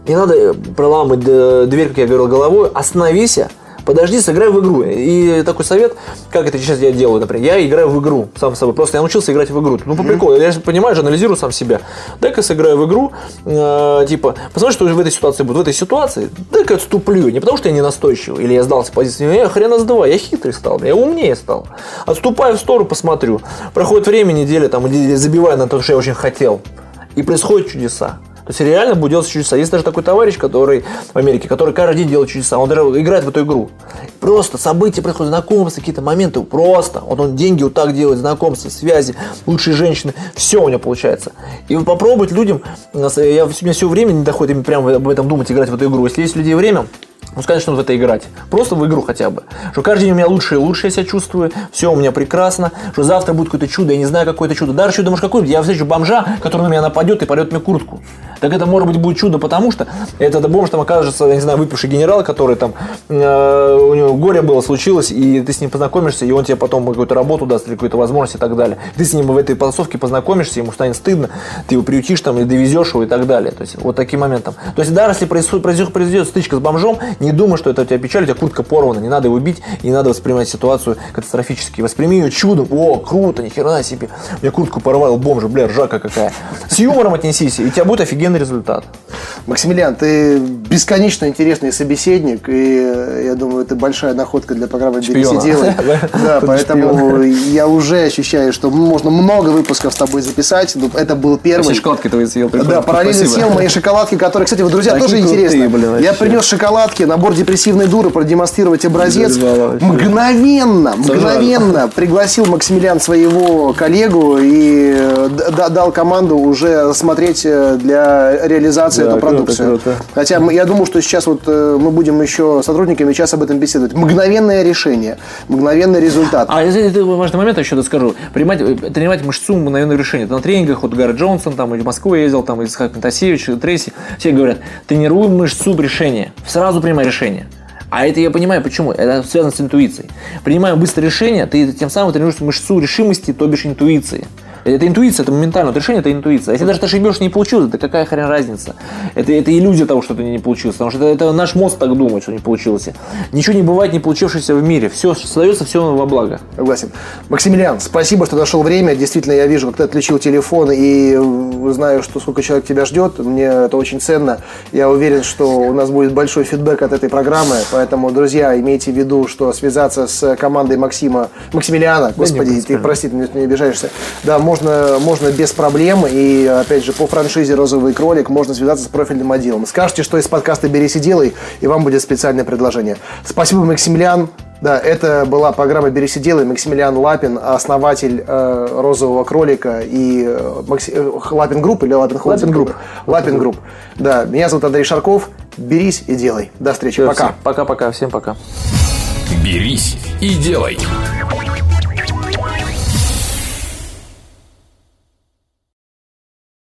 не надо проламывать дверь, как я говорил, головой, остановись, подожди, сыграй в игру. И такой совет, как это сейчас я делаю, например, я играю в игру сам с собой. Просто я научился играть в игру. Ну, по приколу, я же понимаю, же анализирую сам себя. Дай-ка сыграю в игру, э, типа, посмотри, что в этой ситуации будет. В этой ситуации дай-ка отступлю. Не потому, что я ненастойчивый, или я сдался в позиции, я хрена сдавай, я хитрый стал, я умнее стал. Отступаю в сторону, посмотрю. Проходит время, неделя, там, забиваю на то, что я очень хотел. И происходят чудеса. То есть реально будет делать чудеса. Есть даже такой товарищ, который в Америке, который каждый день делает чудеса. Он играет в эту игру. Просто события происходят, знакомства, какие-то моменты. Просто. Вот он деньги вот так делает, знакомства, связи, лучшие женщины. Все у него получается. И попробовать людям, у меня все время не доходит им прямо об этом думать, играть в эту игру. Если есть у людей время, пускай начнут в это играть. Просто в игру хотя бы. Что каждый день у меня лучше и лучше я себя чувствую. Все у меня прекрасно. Что завтра будет какое-то чудо. Я не знаю, какое это чудо. Даже чудо, может, какое-то. Я встречу бомжа, который на меня нападет и порвет мне куртку. Так это, может быть, будет чудо, потому что этот бомж там окажется, я не знаю, выпивший генерал, который там, э, у него горе было, случилось, и ты с ним познакомишься, и он тебе потом какую-то работу даст, или какую-то возможность и так далее. Ты с ним в этой потасовке познакомишься, ему станет стыдно, ты его приютишь там, и довезешь его и так далее. То есть вот такие моменты. То есть даже если произойдет, произойдет стычка с бомжом, не думай, что это у тебя печаль, у тебя куртка порвана, не надо его бить, не надо воспринимать ситуацию катастрофически. Восприми ее чудом, о, круто, ни хера себе, мне куртку порвал бомж, бля, ржака какая. С юмором отнесись, и у тебя будет офигенный результат. Максимилиан, ты бесконечно интересный собеседник, и я думаю, это большая находка для программы «Берись и делай». Да, поэтому я уже ощущаю, что можно много выпусков с тобой записать. Это был первый. Все шоколадки твои съел. Да, параллельно съел мои шоколадки, которые, кстати, вот, друзья, тоже интересны. Я принес шоколадки, набор депрессивной дуры, продемонстрировать образец. Мгновенно, мгновенно пригласил Максимилиан своего коллегу и дал команду уже смотреть для реализации да, эту продукцию. Круто, круто. Хотя я думаю, что сейчас вот мы будем еще сотрудниками сейчас об этом беседовать. Мгновенное решение, мгновенный результат. А важный момент я еще доскажу. Принимать, тренировать мышцу мгновенного решения. Это на тренингах вот Гарри Джонсон, там, или в Москву ездил, там, или Исхак Натасевич, или Трейси. Все говорят, тренируй мышцу решения. Сразу принимай решение. А это я понимаю, почему. Это связано с интуицией. Принимая быстрое решение, ты тем самым тренируешь мышцу решимости, то бишь интуиции. Это интуиция, это моментально, это решение, это интуиция. Если даже ты ошибешься, не получилось, да какая хрен разница? Это, это иллюзия того, что это не получилось, потому что это, это наш мозг так думает, что не получилось. Ничего не бывает не получившееся в мире, все создается, все во благо. Согласен. Максимилиан, спасибо, что нашел время, действительно, я вижу, как ты отключил телефон и знаю, что сколько человек тебя ждет, мне это очень ценно. Я уверен, что у нас будет большой фидбэк от этой программы, поэтому, друзья, имейте в виду, что связаться с командой Максима, Максимилиана, господи, да ты, прости, ты не обижаешься, да, можно Можно, можно без проблем, и опять же по франшизе «Розовый кролик» можно связаться с профильным отделом. Скажете, что из подкаста «Берись и делай», и вам будет специальное предложение. Спасибо, Максимилиан. Да, это была программа «Берись и делай». Максимилиан Лапин, основатель э, «Розового кролика» и э, Макси... Лапин Групп или Лапин Холдинг? Лапин Групп. Лапин Групп. Да, меня зовут Андрей Шарков. Берись и делай. До встречи. Все, пока. Всем. Пока-пока. Всем пока. Берись и делай.